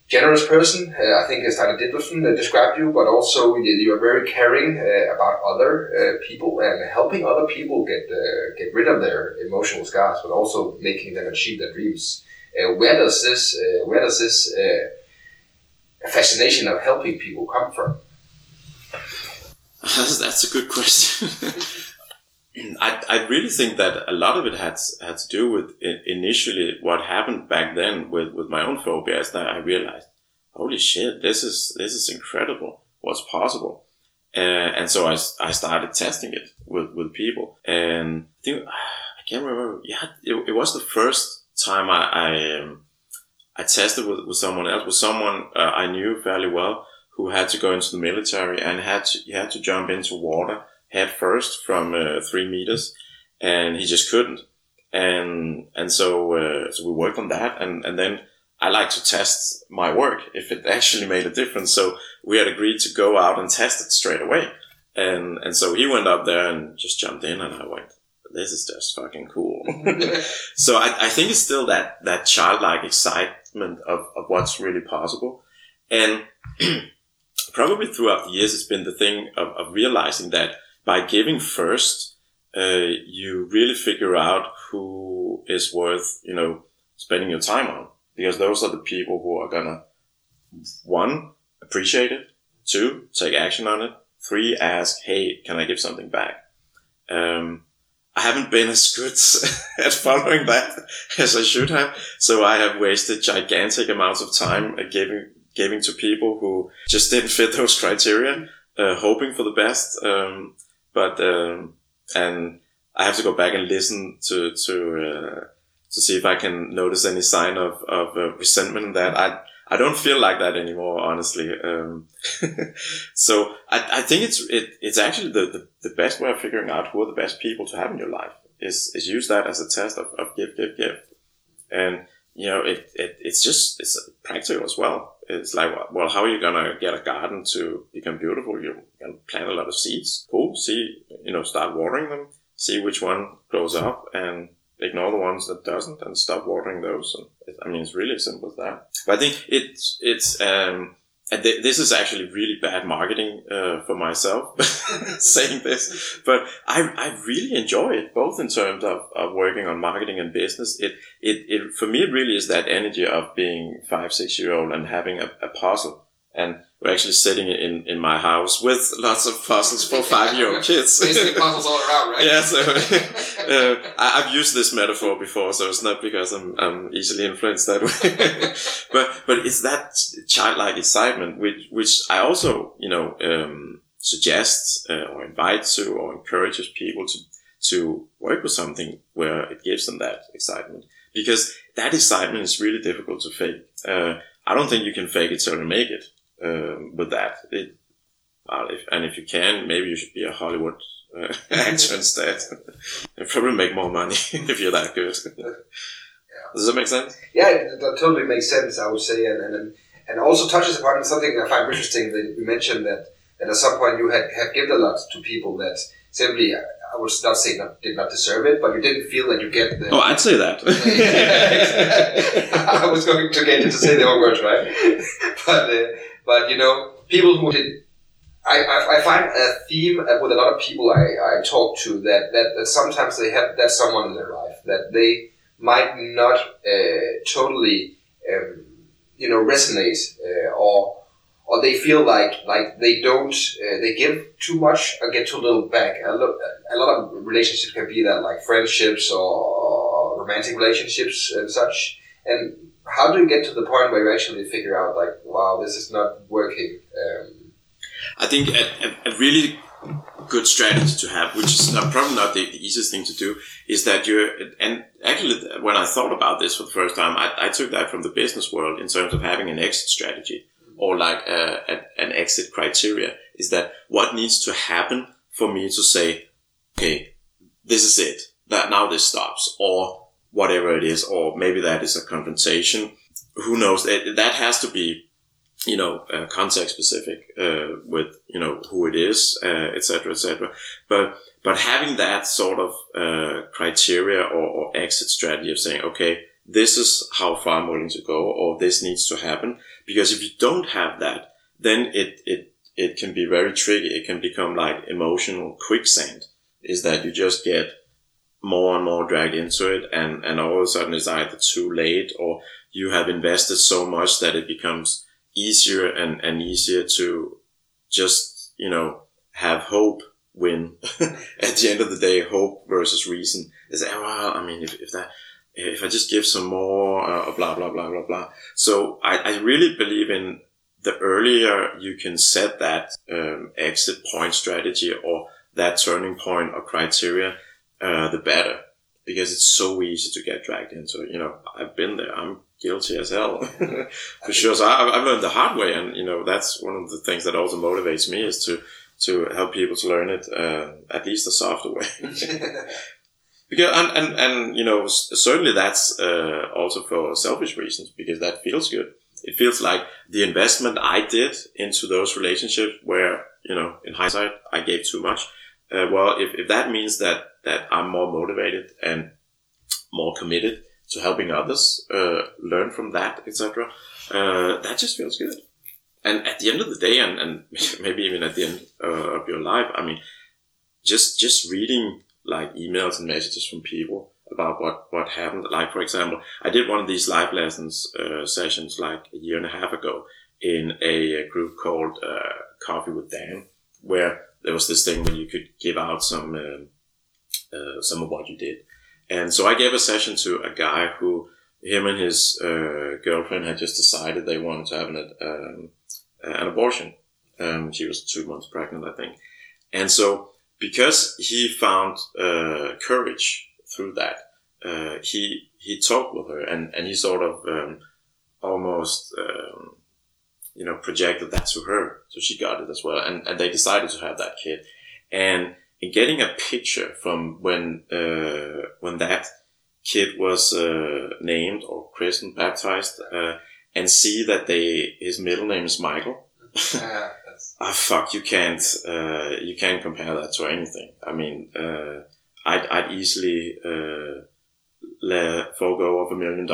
generous person. I think Steiner Diddelsen described you, but also you're very caring about other people, and helping other people get rid of their emotional scars, but also making them achieve their dreams. Where does this fascination of helping people come from? That's a good question. I really think that a lot of it had to do with initially what happened back then with my own phobias, that I realized, holy shit, this is incredible, what's possible. And so I started testing it with people. And I think, I can't remember, yeah, it was the first time I tested with someone else, with someone I knew fairly well, who had to go into the military and he had to jump into water head first from 3 meters, and he just couldn't. And so we worked on that, and then I like to test my work if it actually made a difference. So we had agreed to go out and test it straight away. And so he went up there and just jumped in, and I went, this is just fucking cool. So I think it's still that childlike excitement of what's really possible. And probably throughout the years, it's been the thing of realizing that by giving first, you really figure out who is worth, spending your time on. Because those are the people who are gonna, 1, appreciate it, 2, take action on it, 3, ask, hey, can I give something back? I haven't been as good at following that as I should have. So I have wasted gigantic amounts of time giving to people who just didn't fit those criteria, hoping for the best. And I have to go back and listen to see if I can notice any sign of resentment in that. I don't feel like that anymore, honestly. So I think it's actually the best way of figuring out who are the best people to have in your life is use that as a test of give. And you know, it's practical as well. It's like, well, how are you going to get a garden to become beautiful? You can plant a lot of seeds. Cool. See, you know, start watering them. See which one grows up and ignore the ones that doesn't and stop watering those. And I mean, it's really as simple as that. But I think this is actually really bad marketing for myself saying this, but I really enjoy it, both in terms of working on marketing and business. It for me, it really is that energy of being 5-6 year old and having a puzzle, and we're actually sitting in my house with lots of puzzles for 5-year-old kids. Basically puzzles all around, right? Yeah, so I've used this metaphor before, so it's not because I'm easily influenced that way. But it's that childlike excitement, which I also, you know, suggest or invite to or encourages people to work with something where it gives them that excitement. Because that excitement is really difficult to fake. I don't think you can fake it, so you make it. With that, if you can, maybe you should be a Hollywood actor instead. You probably make more money if you're that good. Yeah. Does that make sense? Yeah, that totally makes sense. I would say, and also touches upon something I find interesting that you mentioned that at some point you have given a lot to people that simply, I would not say did not deserve it, but you didn't feel that you get the... Oh, I'd say that. I was going to get you to say the wrong words, right? But you know, people who did, I find a theme with a lot of people I talk to that sometimes they have that someone in their life that they might not totally, you know, resonate or they feel like they don't, they give too much or get too little back. A lot of relationships can be that, like friendships or romantic relationships and such. And how do you get to the point where you actually figure out, like, wow, this is not working? I think a really good strategy to have, which is probably not the easiest thing to do, is that and actually when I thought about this for the first time, I took that from the business world in terms of having an exit strategy or like an exit criteria, is that what needs to happen for me to say, okay, this is it, that now this stops, or whatever it is, or maybe that is a confrontation. Who knows? That has to be, you know, context specific with, you know, who it is, etc., etc. But having that sort of criteria or exit strategy of saying, okay, this is how far I'm willing to go, or this needs to happen. Because if you don't have that, then it can be very tricky. It can become like emotional quicksand. Is that you just get more and more dragged into it, and all of a sudden it's either too late, or you have invested so much that it becomes easier and easier to just, you know, have hope win. At the end of the day, hope versus reason is, well, I mean, if I just give some more, blah, blah, blah, blah, blah. So I really believe in the earlier you can set that exit point strategy or that turning point or criteria, the better, because it's so easy to get dragged into it. You know, I've been there. I'm guilty as hell for sure. So I've learned the hard way, and you know, that's one of the things that also motivates me, is to help people to learn it at least the softer way. Because and you know, certainly that's also for selfish reasons, because that feels good. It feels like the investment I did into those relationships, where, you know, in hindsight I gave too much. Well, if that means that I'm more motivated and more committed to helping others learn from that, etc., that just feels good. And at the end of the day, and maybe even at the end of your life, I mean, just reading like emails and messages from people about what happened. Like, for example, I did one of these life lessons sessions like a year and a half ago in a group called Coffee with Dan, where there was this thing where you could give out some of what you did. And so I gave a session to a guy who, him and his girlfriend had just decided they wanted to have an abortion. She was 2 months pregnant, I think. And so because he found courage through that, he talked with her, and he sort of almost... you know, projected that to her. So she got it as well. And they decided to have that kid. And in getting a picture from when that kid was named or christened, baptized, and see that his middle name is Michael. Ah, fuck! You can't compare that to anything. I mean, I'd easily forego of $1 million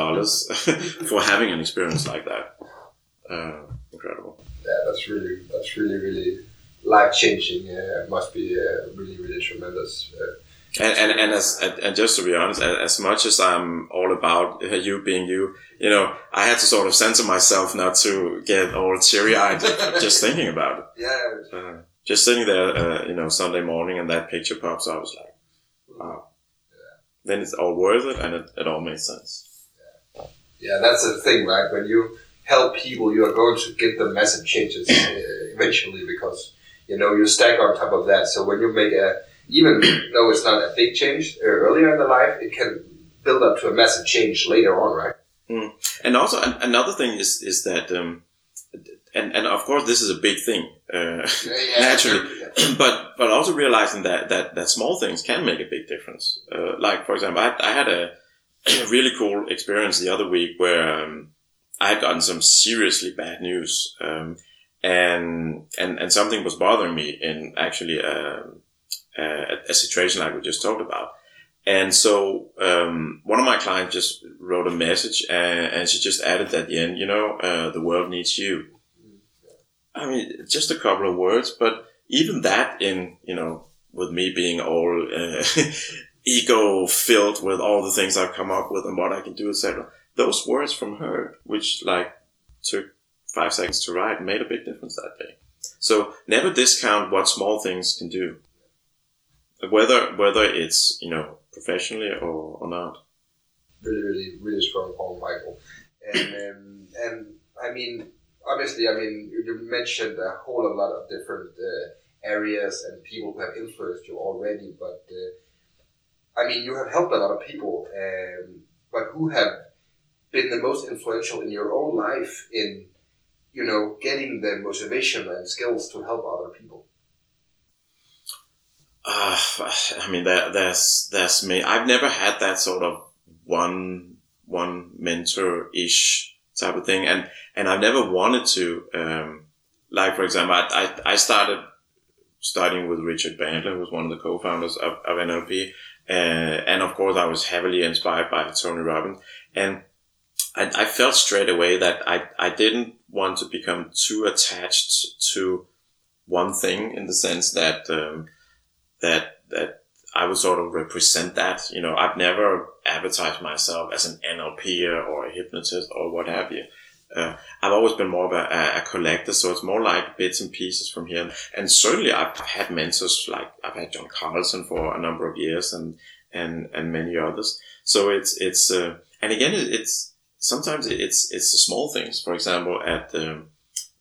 for having an experience like that. Incredible. Yeah, that's really life changing. It must be really tremendous. And just to be honest, as much as I'm all about you being you, you know, I had to sort of censor myself not to get all teary-eyed just thinking about it. Yeah. Just sitting there, you know, Sunday morning and that picture pops up, I was like, wow. Yeah. Then it's all worth it and it all made sense. Yeah, that's the thing, right? When you help people, you are going to get the massive changes eventually because, you know, you stack on top of that. So when you make even though it's not a big change earlier in the life, it can build up to a massive change later on, right? Mm. And also another thing is that, and of course this is a big thing, naturally, but also realizing that small things can make a big difference. Like for example, I had a really cool experience the other week where I had gotten some seriously bad news, and something was bothering me in actually. A situation like we just talked about. And so, one of my clients just wrote a message and she just added at the end, you know, the world needs you. I mean, just a couple of words, but even that in, you know, with me being all, ego filled with all the things I've come up with and what I can do, etc. Those words from her, which like took 5 seconds to write, made a big difference that day. So never discount what small things can do. Whether it's, you know, professionally or not. Really strong call, Michael. And I mean, obviously, you mentioned a whole lot of different areas and people who have influenced you already. But I mean, you have helped a lot of people. But who have been the most influential in your own life in, you know, getting the motivation and skills to help other people? I mean, there's me. I've never had that sort of one mentor-ish type of thing. And I've never wanted to, like, for example, I started studying with Richard Bandler, who's one of the co-founders of NLP. And of course I was heavily inspired by Tony Robbins. And I felt straight away that I didn't want to become too attached to one thing in the sense that, that I would sort of represent that. You know, I've never advertised myself as an NLPer or a hypnotist or what have you. I've always been more of a collector, so it's more like bits and pieces from here. And certainly I've had mentors, like I've had John Carlson for a number of years and many others. So it's and again, it's sometimes the small things. For example, at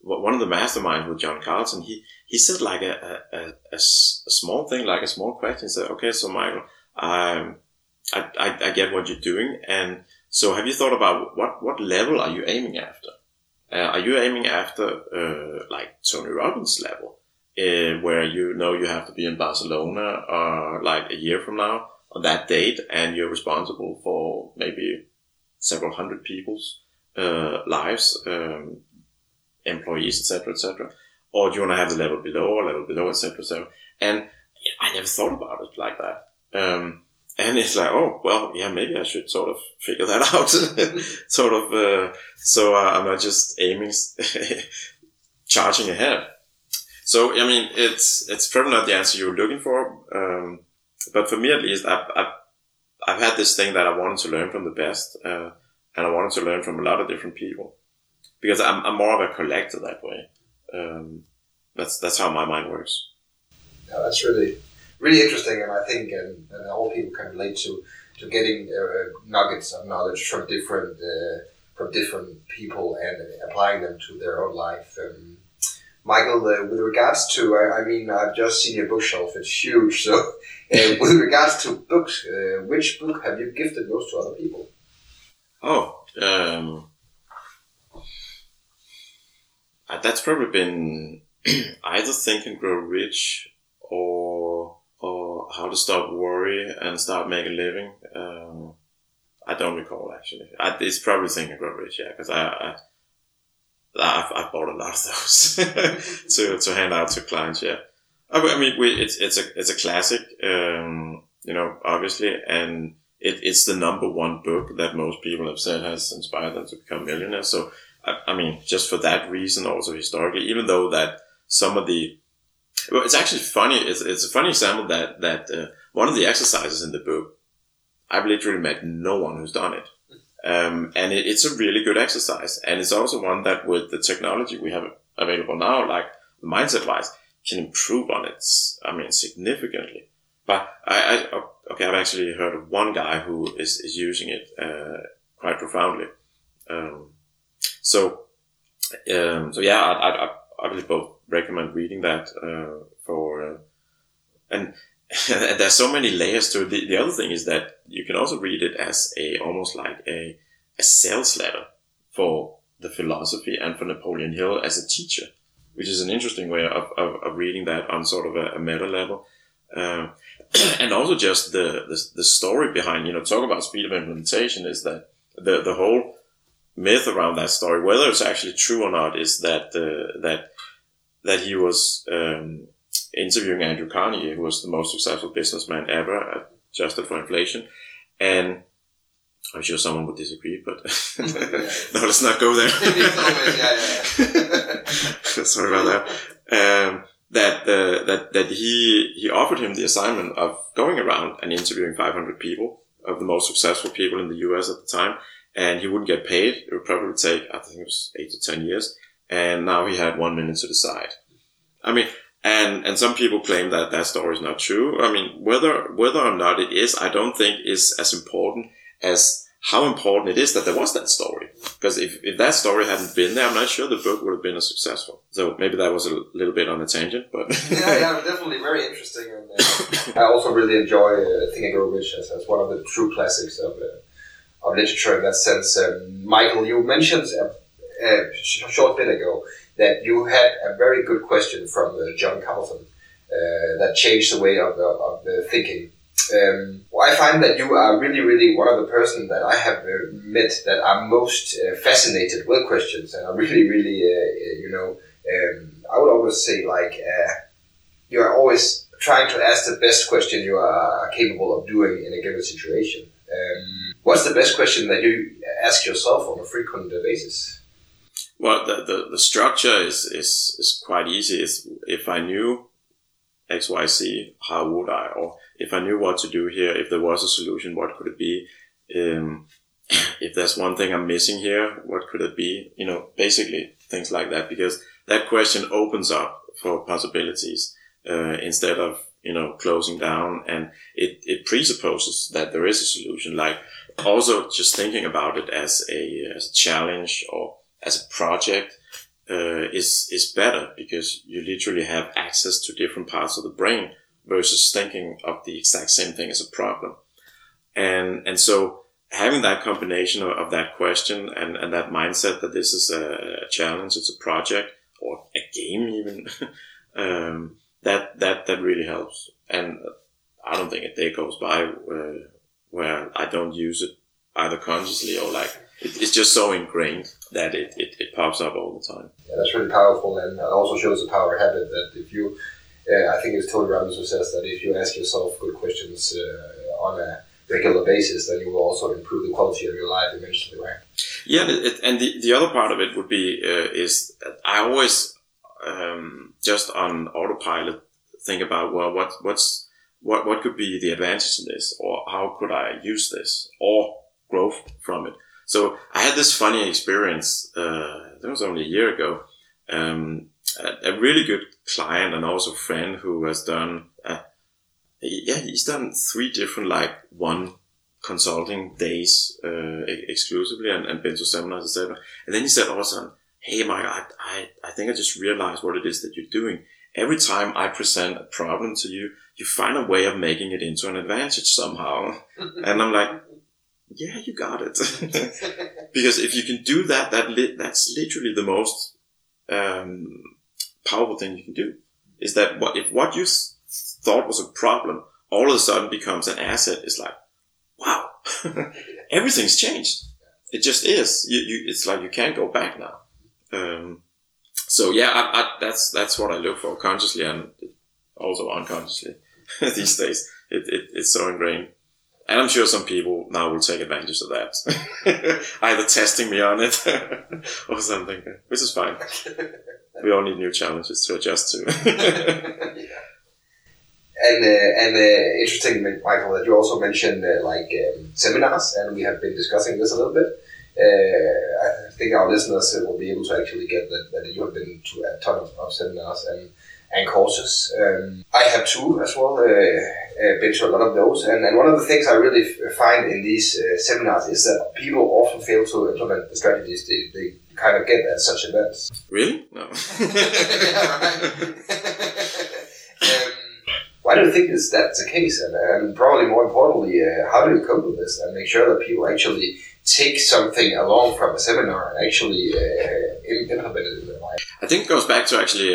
one of the masterminds with John Carlson, he said like a small thing, like a small question. He said, okay, so Michael, I get what you're doing. And so have you thought about what level are you aiming after? Are you aiming after, like Tony Robbins level, where you know you have to be in Barcelona, like a year from now on that date, and you're responsible for maybe several hundred people's, lives, employees, etc., etc.? Or do you want to have the level below, etc., etc.? And I never thought about it like that. And it's like, oh, well, yeah, maybe I should sort of figure that out. I'm not just aiming, charging ahead. So, I mean, it's probably not the answer you were looking for. But for me, at least, I've had this thing that I wanted to learn from the best. And I wanted to learn from a lot of different people. Because I'm more of a collector that way. That's how my mind works. Yeah, that's really interesting, and I think and all people can relate to getting nuggets of knowledge from different people and applying them to their own life. Michael, with regards to, I've just seen your bookshelf; it's huge. So, with regards to books, which book have you gifted most to other people? Oh. That's probably been either Think and Grow Rich or How to Stop Worry and Start Making a Living. I don't recall actually. It's probably Think and Grow Rich, yeah, because I bought a lot of those to hand out to clients. Yeah, I mean, it's a classic, you know, obviously, and it's the number one book that most people have said has inspired them to become millionaires. So I mean, just for that reason, also historically, even though that some of the, well, it's actually funny. It's a funny example that one of the exercises in the book, I've literally met no one who's done it. And it's a really good exercise. And it's also one that with the technology we have available now, like mindset wise, can improve on it. I mean, significantly. But I've actually heard of one guy who is using it, quite profoundly. So yeah, I really both recommend reading that, and there's so many layers to it. The other thing is that you can also read it as almost like a sales letter for the philosophy and for Napoleon Hill as a teacher, which is an interesting way of reading that on sort of a meta level. And also just the story behind, you know, talk about speed of implementation, is that the whole myth around that story, whether it's actually true or not, is that he was, interviewing Andrew Carnegie, who was the most successful businessman ever, adjusted for inflation. And I'm sure someone would disagree, but no, let's not go there. Sorry about that. That he offered him the assignment of going around and interviewing 500 people, of the most successful people in the US at the time, and he wouldn't get paid. It would probably take, I think it was 8 to 10 years, and now he had 1 minute to decide. I mean, and some people claim that that story is not true. I mean, whether or not it is, I don't think is as important as how important it is that there was that story. Because if that story hadn't been there, I'm not sure the book would have been as successful. So maybe that was a little bit on a tangent, but yeah, definitely very interesting. And I also really enjoy Think and Grow Rich as one of the true classics of literature in that sense. Michael, you mentioned a short bit ago that you had a very good question from John Carlson that changed the way of thinking. Well, I find that you are really, really one of the person that I have met that are most fascinated with questions, and are really, really, you know, I would always say like you are always trying to ask the best question you are capable of doing in a given situation. What's the best question that you ask yourself on a frequent basis? Well, the structure is quite easy. It's, if I knew X, Y, Z, how would I? Or if I knew what to do here, if there was a solution, what could it be? If there's one thing I'm missing here, what could it be? You know, basically things like that, because that question opens up for possibilities, instead of, you know, closing down, and it presupposes that there is a solution. Like also just thinking about it as a challenge or as a project, is better, because you literally have access to different parts of the brain versus thinking of the exact same thing as a problem. And so having that combination of that question and that mindset that this is a challenge, it's a project or a game even, that really helps. And I don't think a day goes by where I don't use it either consciously or like, it's just so ingrained that it pops up all the time. Yeah, that's really powerful, and it also shows the power of habit, that if you, I think it's Tony Robbins who says that if you ask yourself good questions on a regular basis, then you will also improve the quality of your life eventually, right? Yeah, and the other part of it would be, is that I always, just on autopilot, think about, well, what could be the advantage of this, or how could I use this, or grow from it? So I had this funny experience, that was only a year ago. A really good client and also friend who has done, he's done 3 different like one consulting days, exclusively, and been to seminars, etc. And then he said all of a sudden, "Hey, Michael, I think I just realized what it is that you're doing. Every time I present a problem to you, you find a way of making it into an advantage somehow." And I'm like, yeah, you got it. Because if you can do that, that's literally the most powerful thing you can do, is that what you thought was a problem all of a sudden becomes an asset. It's like, wow, everything's changed. It just is. It's like you can't go back now. So yeah, that's what I look for consciously and also unconsciously these days. It's so ingrained. And I'm sure some people now will take advantage of that. Either testing me on it or something, which is fine. We all need new challenges to adjust to. And interesting, Michael, that you also mentioned seminars, and we have been discussing this a little bit. I think our listeners will be able to actually get that you have been to a ton of seminars and courses. I have two as well, been to a lot of those. And one of the things I really find in these seminars is that people often fail to implement the strategies they kind of get at such events. Really? No. Why do you think that's the case? And probably more importantly, how do you cope with this and make sure that people actually take something along from a seminar and actually implement it in their life? I think it goes back to actually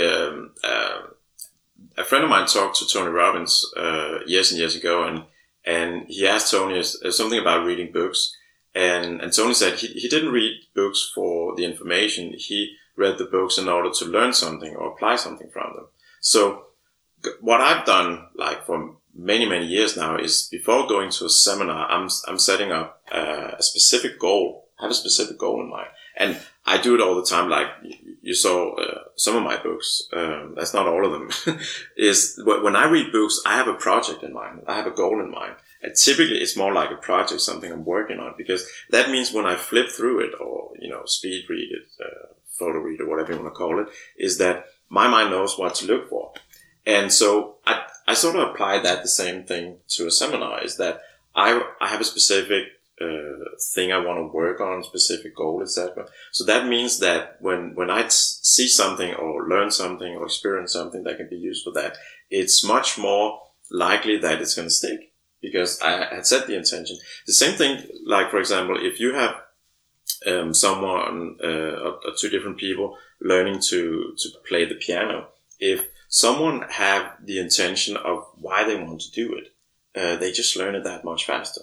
a friend of mine talked to Tony Robbins years and years ago, and he asked Tony something about reading books, and Tony said he didn't read books for the information. He read the books in order to learn something or apply something from them. So what I've done for many years now is before going to a seminar, I'm setting up a specific goal. I have a specific goal in mind, and I do it all the time. Like you saw some of my books, that's not all of them. Is when I read books, I have a project in mind. I have a goal in mind, and typically it's more like a project, something I'm working on, because that means when I flip through it or speed read it, photo read or whatever you want to call it, is that my mind knows what to look for. And so I sort of apply the same thing to a seminar, is that I have a specific thing I want to work on, specific goal, etc. So that means that when I see something or learn something or experience something that can be used for that, it's much more likely that it's going to stick because I had set the intention. The same thing, for example, if you have someone or two different people learning to play the piano, if someone have the intention of why they want to do it, they just learn it that much faster.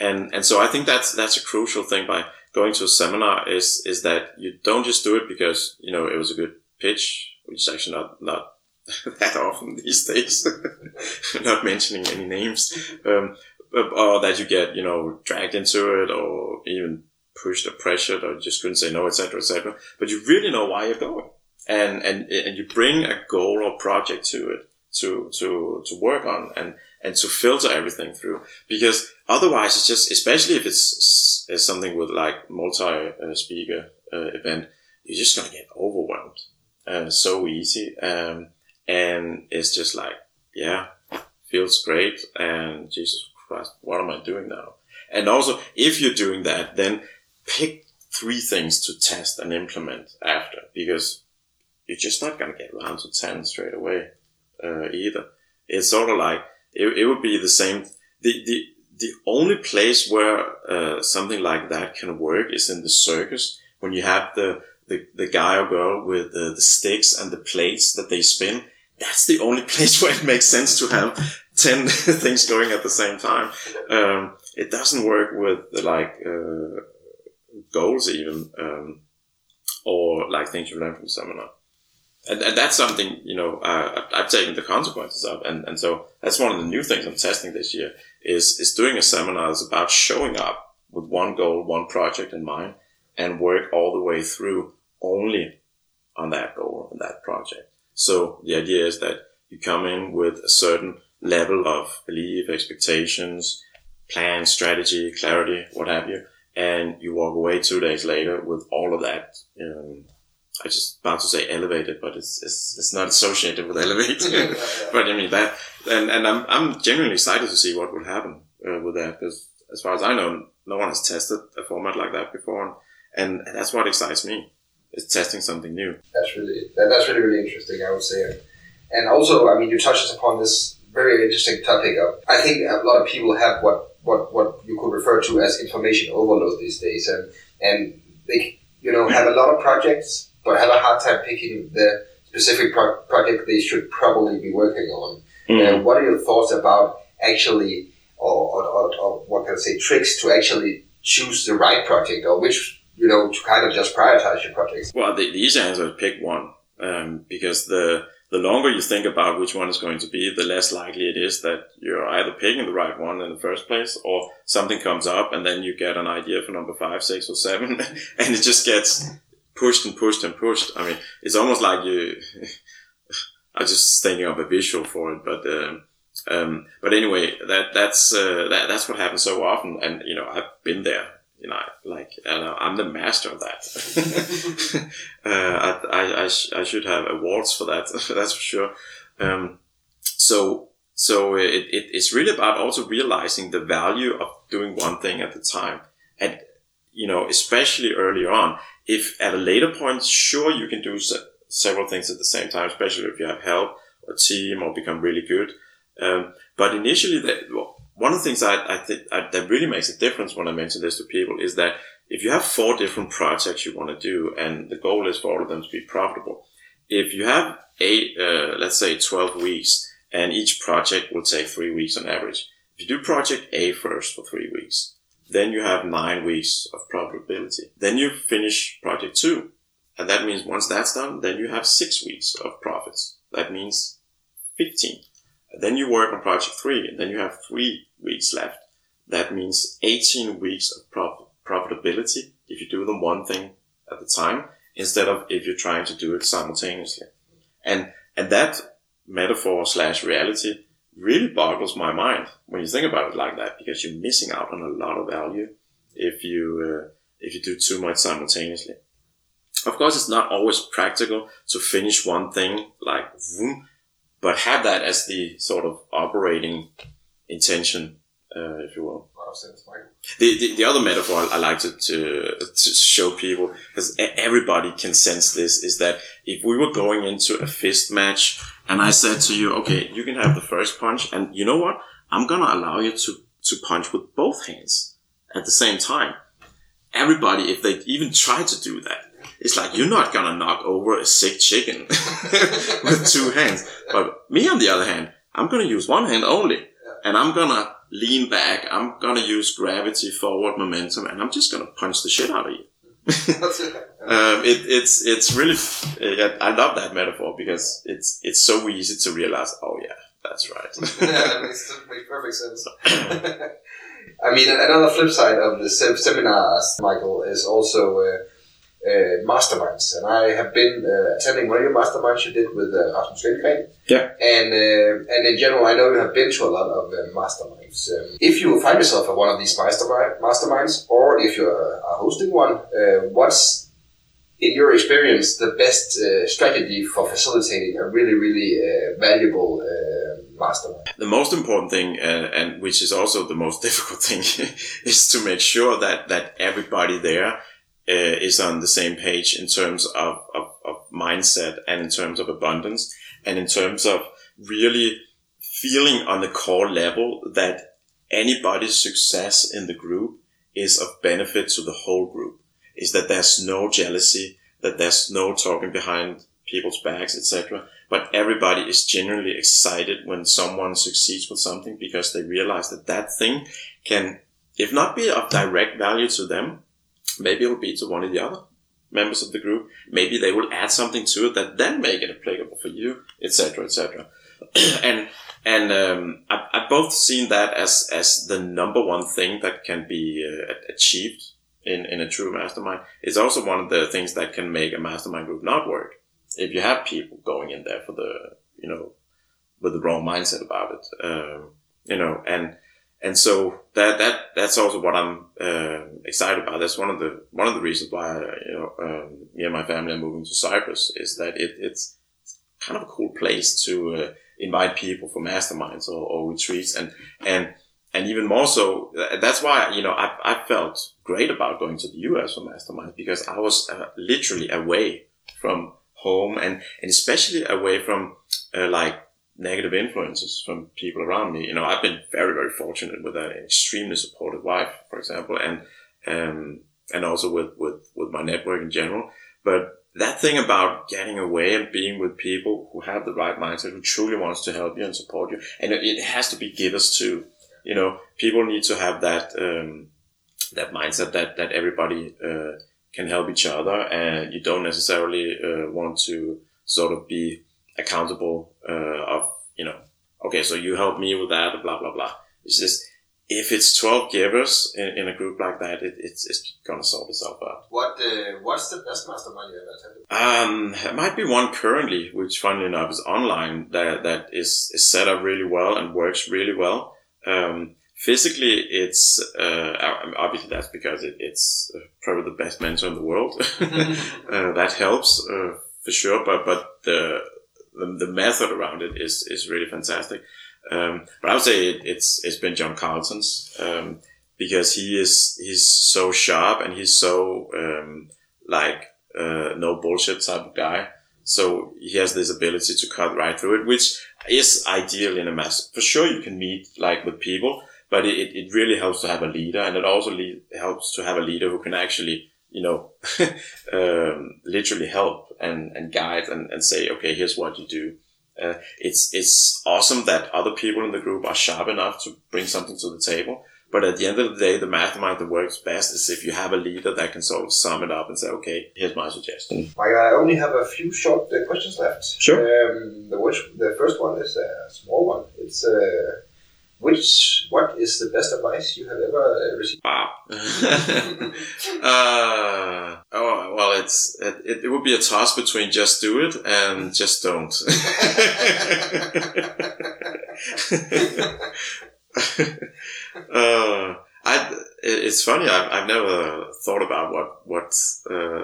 And so I think that's a crucial thing by going to a seminar is that you don't just do it because, it was a good pitch, which is actually not that often these days, not mentioning any names, or that you get, dragged into it or even pushed or pressured or just couldn't say no, etc., etc. But you really know why you're going. And you bring a goal or project to it to work on and to filter everything through, because otherwise it's just, especially if it's something with multi-speaker event, you're just gonna get overwhelmed so easy, and it's just feels great and Jesus Christ, what am I doing now? And also if you're doing that, then pick 3 things to test and implement after, because you're just not going to get around to 10 straight away either. It's sort of it would be the same. The only place where something like that can work is in the circus, when you have the guy or girl with the sticks and the plates that they spin. That's the only place where it makes sense to have 10 things going at the same time. It doesn't work with goals even, or things you learn from seminar. And that's something, I've taken the consequences of. And so that's one of the new things I'm testing this year is doing a seminar that's about showing up with one goal, one project in mind, and work all the way through only on that goal and that project. So the idea is that you come in with a certain level of belief, expectations, plan, strategy, clarity, what have you. And you walk away 2 days later with all of that. I just about to say elevated, but it's not associated with elevate. But I mean that, and I'm genuinely excited to see what will happen with that, because as far as I know, no one has tested a format like that before, and that's what excites me. It's testing something new. That's really really interesting, I would say, and also you touched upon this very interesting topic of, I think a lot of people have what you could refer to as information overload these days, and they have a lot of projects but have a hard time picking the specific project they should probably be working on. Mm-hmm. What are your thoughts about actually or what can I say, tricks to actually choose the right project, or which, you know, to kind of just prioritize your projects? Well, the easy answer is pick one, because the longer you think about which one is going to be, the less likely it is that you're either picking the right one in the first place, or something comes up and then you get an idea for number 5, 6, or 7, and it just gets pushed and pushed and pushed. I mean, it's almost like you... I'm just thinking of a visual for it, but anyway, that's what happens so often, and you know, I've been there. You know, like, I'm the master of that. I should have awards for that. That's for sure. So it's really about also realizing the value of doing one thing at the time, and you know, especially early on. If at a later point, sure, you can do several things at the same time, especially if you have help or team or become really good. But initially, one of the things I think that really makes a difference when I mention this to people is that if you have 4 different projects you want to do and the goal is for all of them to be profitable, if you have 8, let's say 12 weeks and each project will take 3 weeks on average. If you do project A first for 3 weeks, then you have 9 weeks of profitability. Then you finish project 2. And that means once that's done, then you have 6 weeks of profits. That means 15. Then you work on project 3, and then you have 3 weeks left. That means 18 weeks of profitability if you do them one thing at a time, instead of if you're trying to do it simultaneously. And that metaphor / reality really boggles my mind when you think about it like that, because you're missing out on a lot of value if you do too much simultaneously. Of course, it's not always practical to finish one thing like vroom, but have that as the sort of operating intention, if you will. The other metaphor I like to show people, because everybody can sense this, is that if we were going into a fist match and I said to you, okay, you can have the first punch, and you know what? I'm going to allow you to punch with both hands at the same time. Everybody, if they even try to do that, it's like, you're not going to knock over a sick chicken with 2 hands. But me, on the other hand, I'm going to use one hand only. And I'm going to lean back. I'm going to use gravity, forward momentum, and I'm just going to punch the shit out of you. It's really, I love that metaphor, because it's so easy to realize, oh yeah, that's right. Yeah, that makes perfect sense. I mean, another flip side of the seminars, Michael, is also... masterminds, and I have been attending one of your masterminds you did with Rasmus Greencreen. Yeah. And in general, I know you have been to a lot of masterminds. If you find yourself at one of these masterminds, or if you are hosting one, what's in your experience the best strategy for facilitating a really, really valuable mastermind? The most important thing, and which is also the most difficult thing, is to make sure that everybody there is on the same page in terms of mindset, and in terms of abundance, and in terms of really feeling on the core level that anybody's success in the group is of benefit to the whole group. Is that there's no jealousy, that there's no talking behind people's backs, etc. But everybody is genuinely excited when someone succeeds with something, because they realize that thing can, if not be of direct value to them, maybe it will be to one of the other members of the group. Maybe they will add something to it that then make it applicable for you, etc., etc. And I've both seen that as the number one thing that can be achieved in a true mastermind. It's also one of the things that can make a mastermind group not work, if you have people going in there with the wrong mindset about it. And so that's also what I'm excited about. That's one of the reasons why me and my family are moving to Cyprus, is that it's kind of a cool place to invite people for masterminds or retreats, and even more so. That's why I felt great about going to the US for masterminds, because I was literally away from home, and especially away from negative influences from people around me. I've been very, very fortunate with an extremely supportive wife, for example, and also with my network in general. But that thing about getting away and being with people who have the right mindset, who truly wants to help you and support you, and it has to be givers too. you know, people need to have that that mindset that everybody can help each other, and you don't necessarily want to sort of be accountable of, you know, okay, so you help me with that, blah blah blah. It's just, if it's 12 givers in a group like that, it's gonna solve itself out. What's the best mastermind you ever attended? It might be one currently, which funnily enough is online, that is set up really well and works really well. Physically, it's obviously that's because it's probably the best mentor in the world. That helps for sure, but the method around it is really fantastic. But I would say it's been John Carlson's, because he's so sharp and he's so, no bullshit type of guy. So he has this ability to cut right through it, which is ideal in a mass. For sure you can meet like with people, but it really helps to have a leader, and it also helps to have a leader who can actually, you know, literally help and guide and say, okay, here's what you do. It's awesome that other people in the group are sharp enough to bring something to the table. But at the end of the day, the mastermind that works best is if you have a leader that can sort of sum it up and say, okay, here's my suggestion. I only have a few short questions left. Sure. The first one is a small one. It's what is the best advice you have ever received? Wow. It would be a toss between just do it and just don't. It's funny. I've never thought about what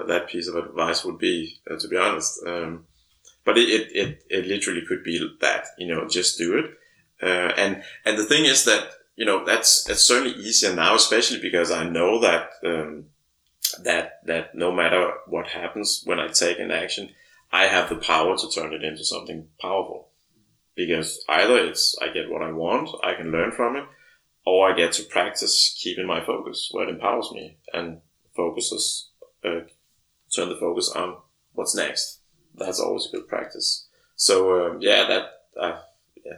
that piece of advice would be, to be honest. But it literally could be that, you know, just do it. And the thing is that, you know, that's certainly easier now, especially because I know that, that no matter what happens when I take an action, I have the power to turn it into something powerful. Because either it's, I get what I want, I can learn from it, or I get to practice keeping my focus where it empowers me and turn the focus on what's next. That's always a good practice. So,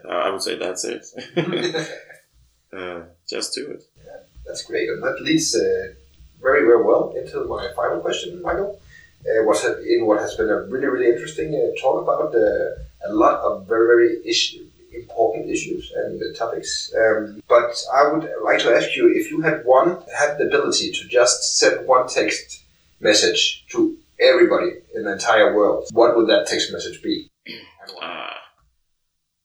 I would say that's it. Just do it. Yeah, that's great. And that leads very, very well into my final question, Michael. What has been a really, really interesting talk about a lot of very, very important issues and topics. But I would like to ask you, if you had the ability to just send one text message to everybody in the entire world, what would that text message be?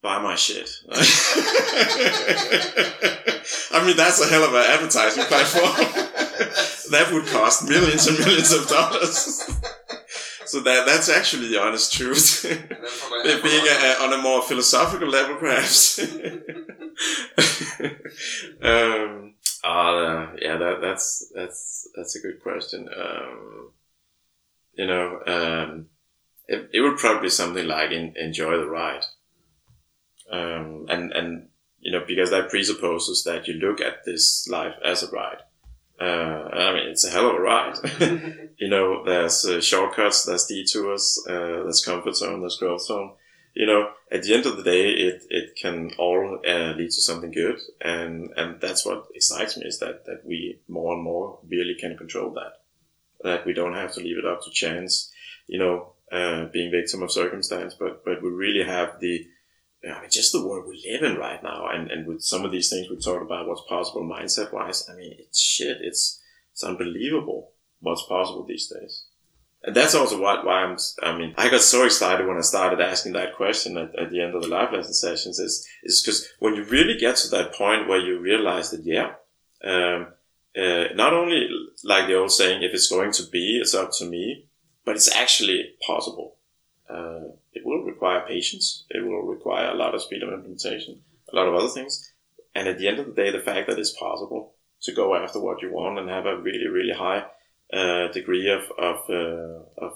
Buy my shit. I mean, that's a hell of an advertising platform. That would cost millions and millions of dollars. So that's actually the honest truth. Being on a more philosophical level, perhaps. That's a good question. It would probably be something like enjoy the ride. And you know, because that presupposes that you look at this life as a ride. I mean, it's a hell of a ride. You know, there's shortcuts, there's detours, there's comfort zone, there's growth zone. You know, at the end of the day, it can all lead to something good, and that's what excites me, is that we more and more really can control that we don't have to leave it up to chance, you know, being victim of circumstance, but we really have just the world we live in right now, and with some of these things we talked about, what's possible mindset-wise, I mean, it's unbelievable what's possible these days. And that's also why I got so excited when I started asking that question at the end of the life lesson sessions, is because when you really get to that point where you realize that, not only like the old saying, if it's going to be, it's up to me, but it's actually possible. It will require patience. It will require a lot of speed of implementation, a lot of other things. And at the end of the day, the fact that it's possible to go after what you want and have a really, really high degree of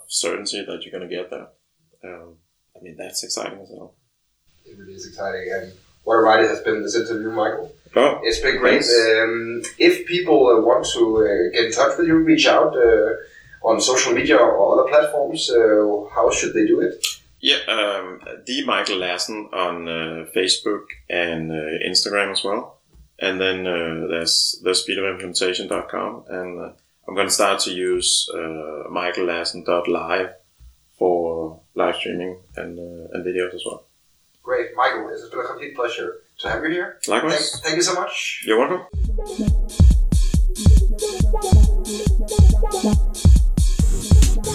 certainty that you're going to get there. That's exciting as well. It really is exciting. And what a ride it has been, this interview, Michael. Oh, it's been great. If people want to get in touch with you, reach out on social media or other platforms, how should they do it? Yeah, the Michael Lassen on Facebook and Instagram as well. And then there's speedofimplementation.com, and I'm going to start to use michaellassen.live for live streaming and videos as well. Great, Michael, it's been a complete pleasure to have you here. Likewise. Thank you so much. You're welcome.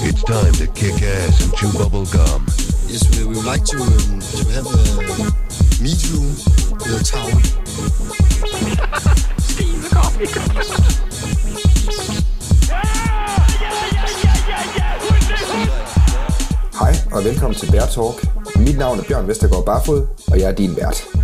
It's time to kick ass and chew bubble gum. Yes, we would like to have a meet you in the town. Steam the coffee. Hej og velkommen til Bear Talk. Mit navn er Bjørn Vestergaard Barfod, og jeg er din vært.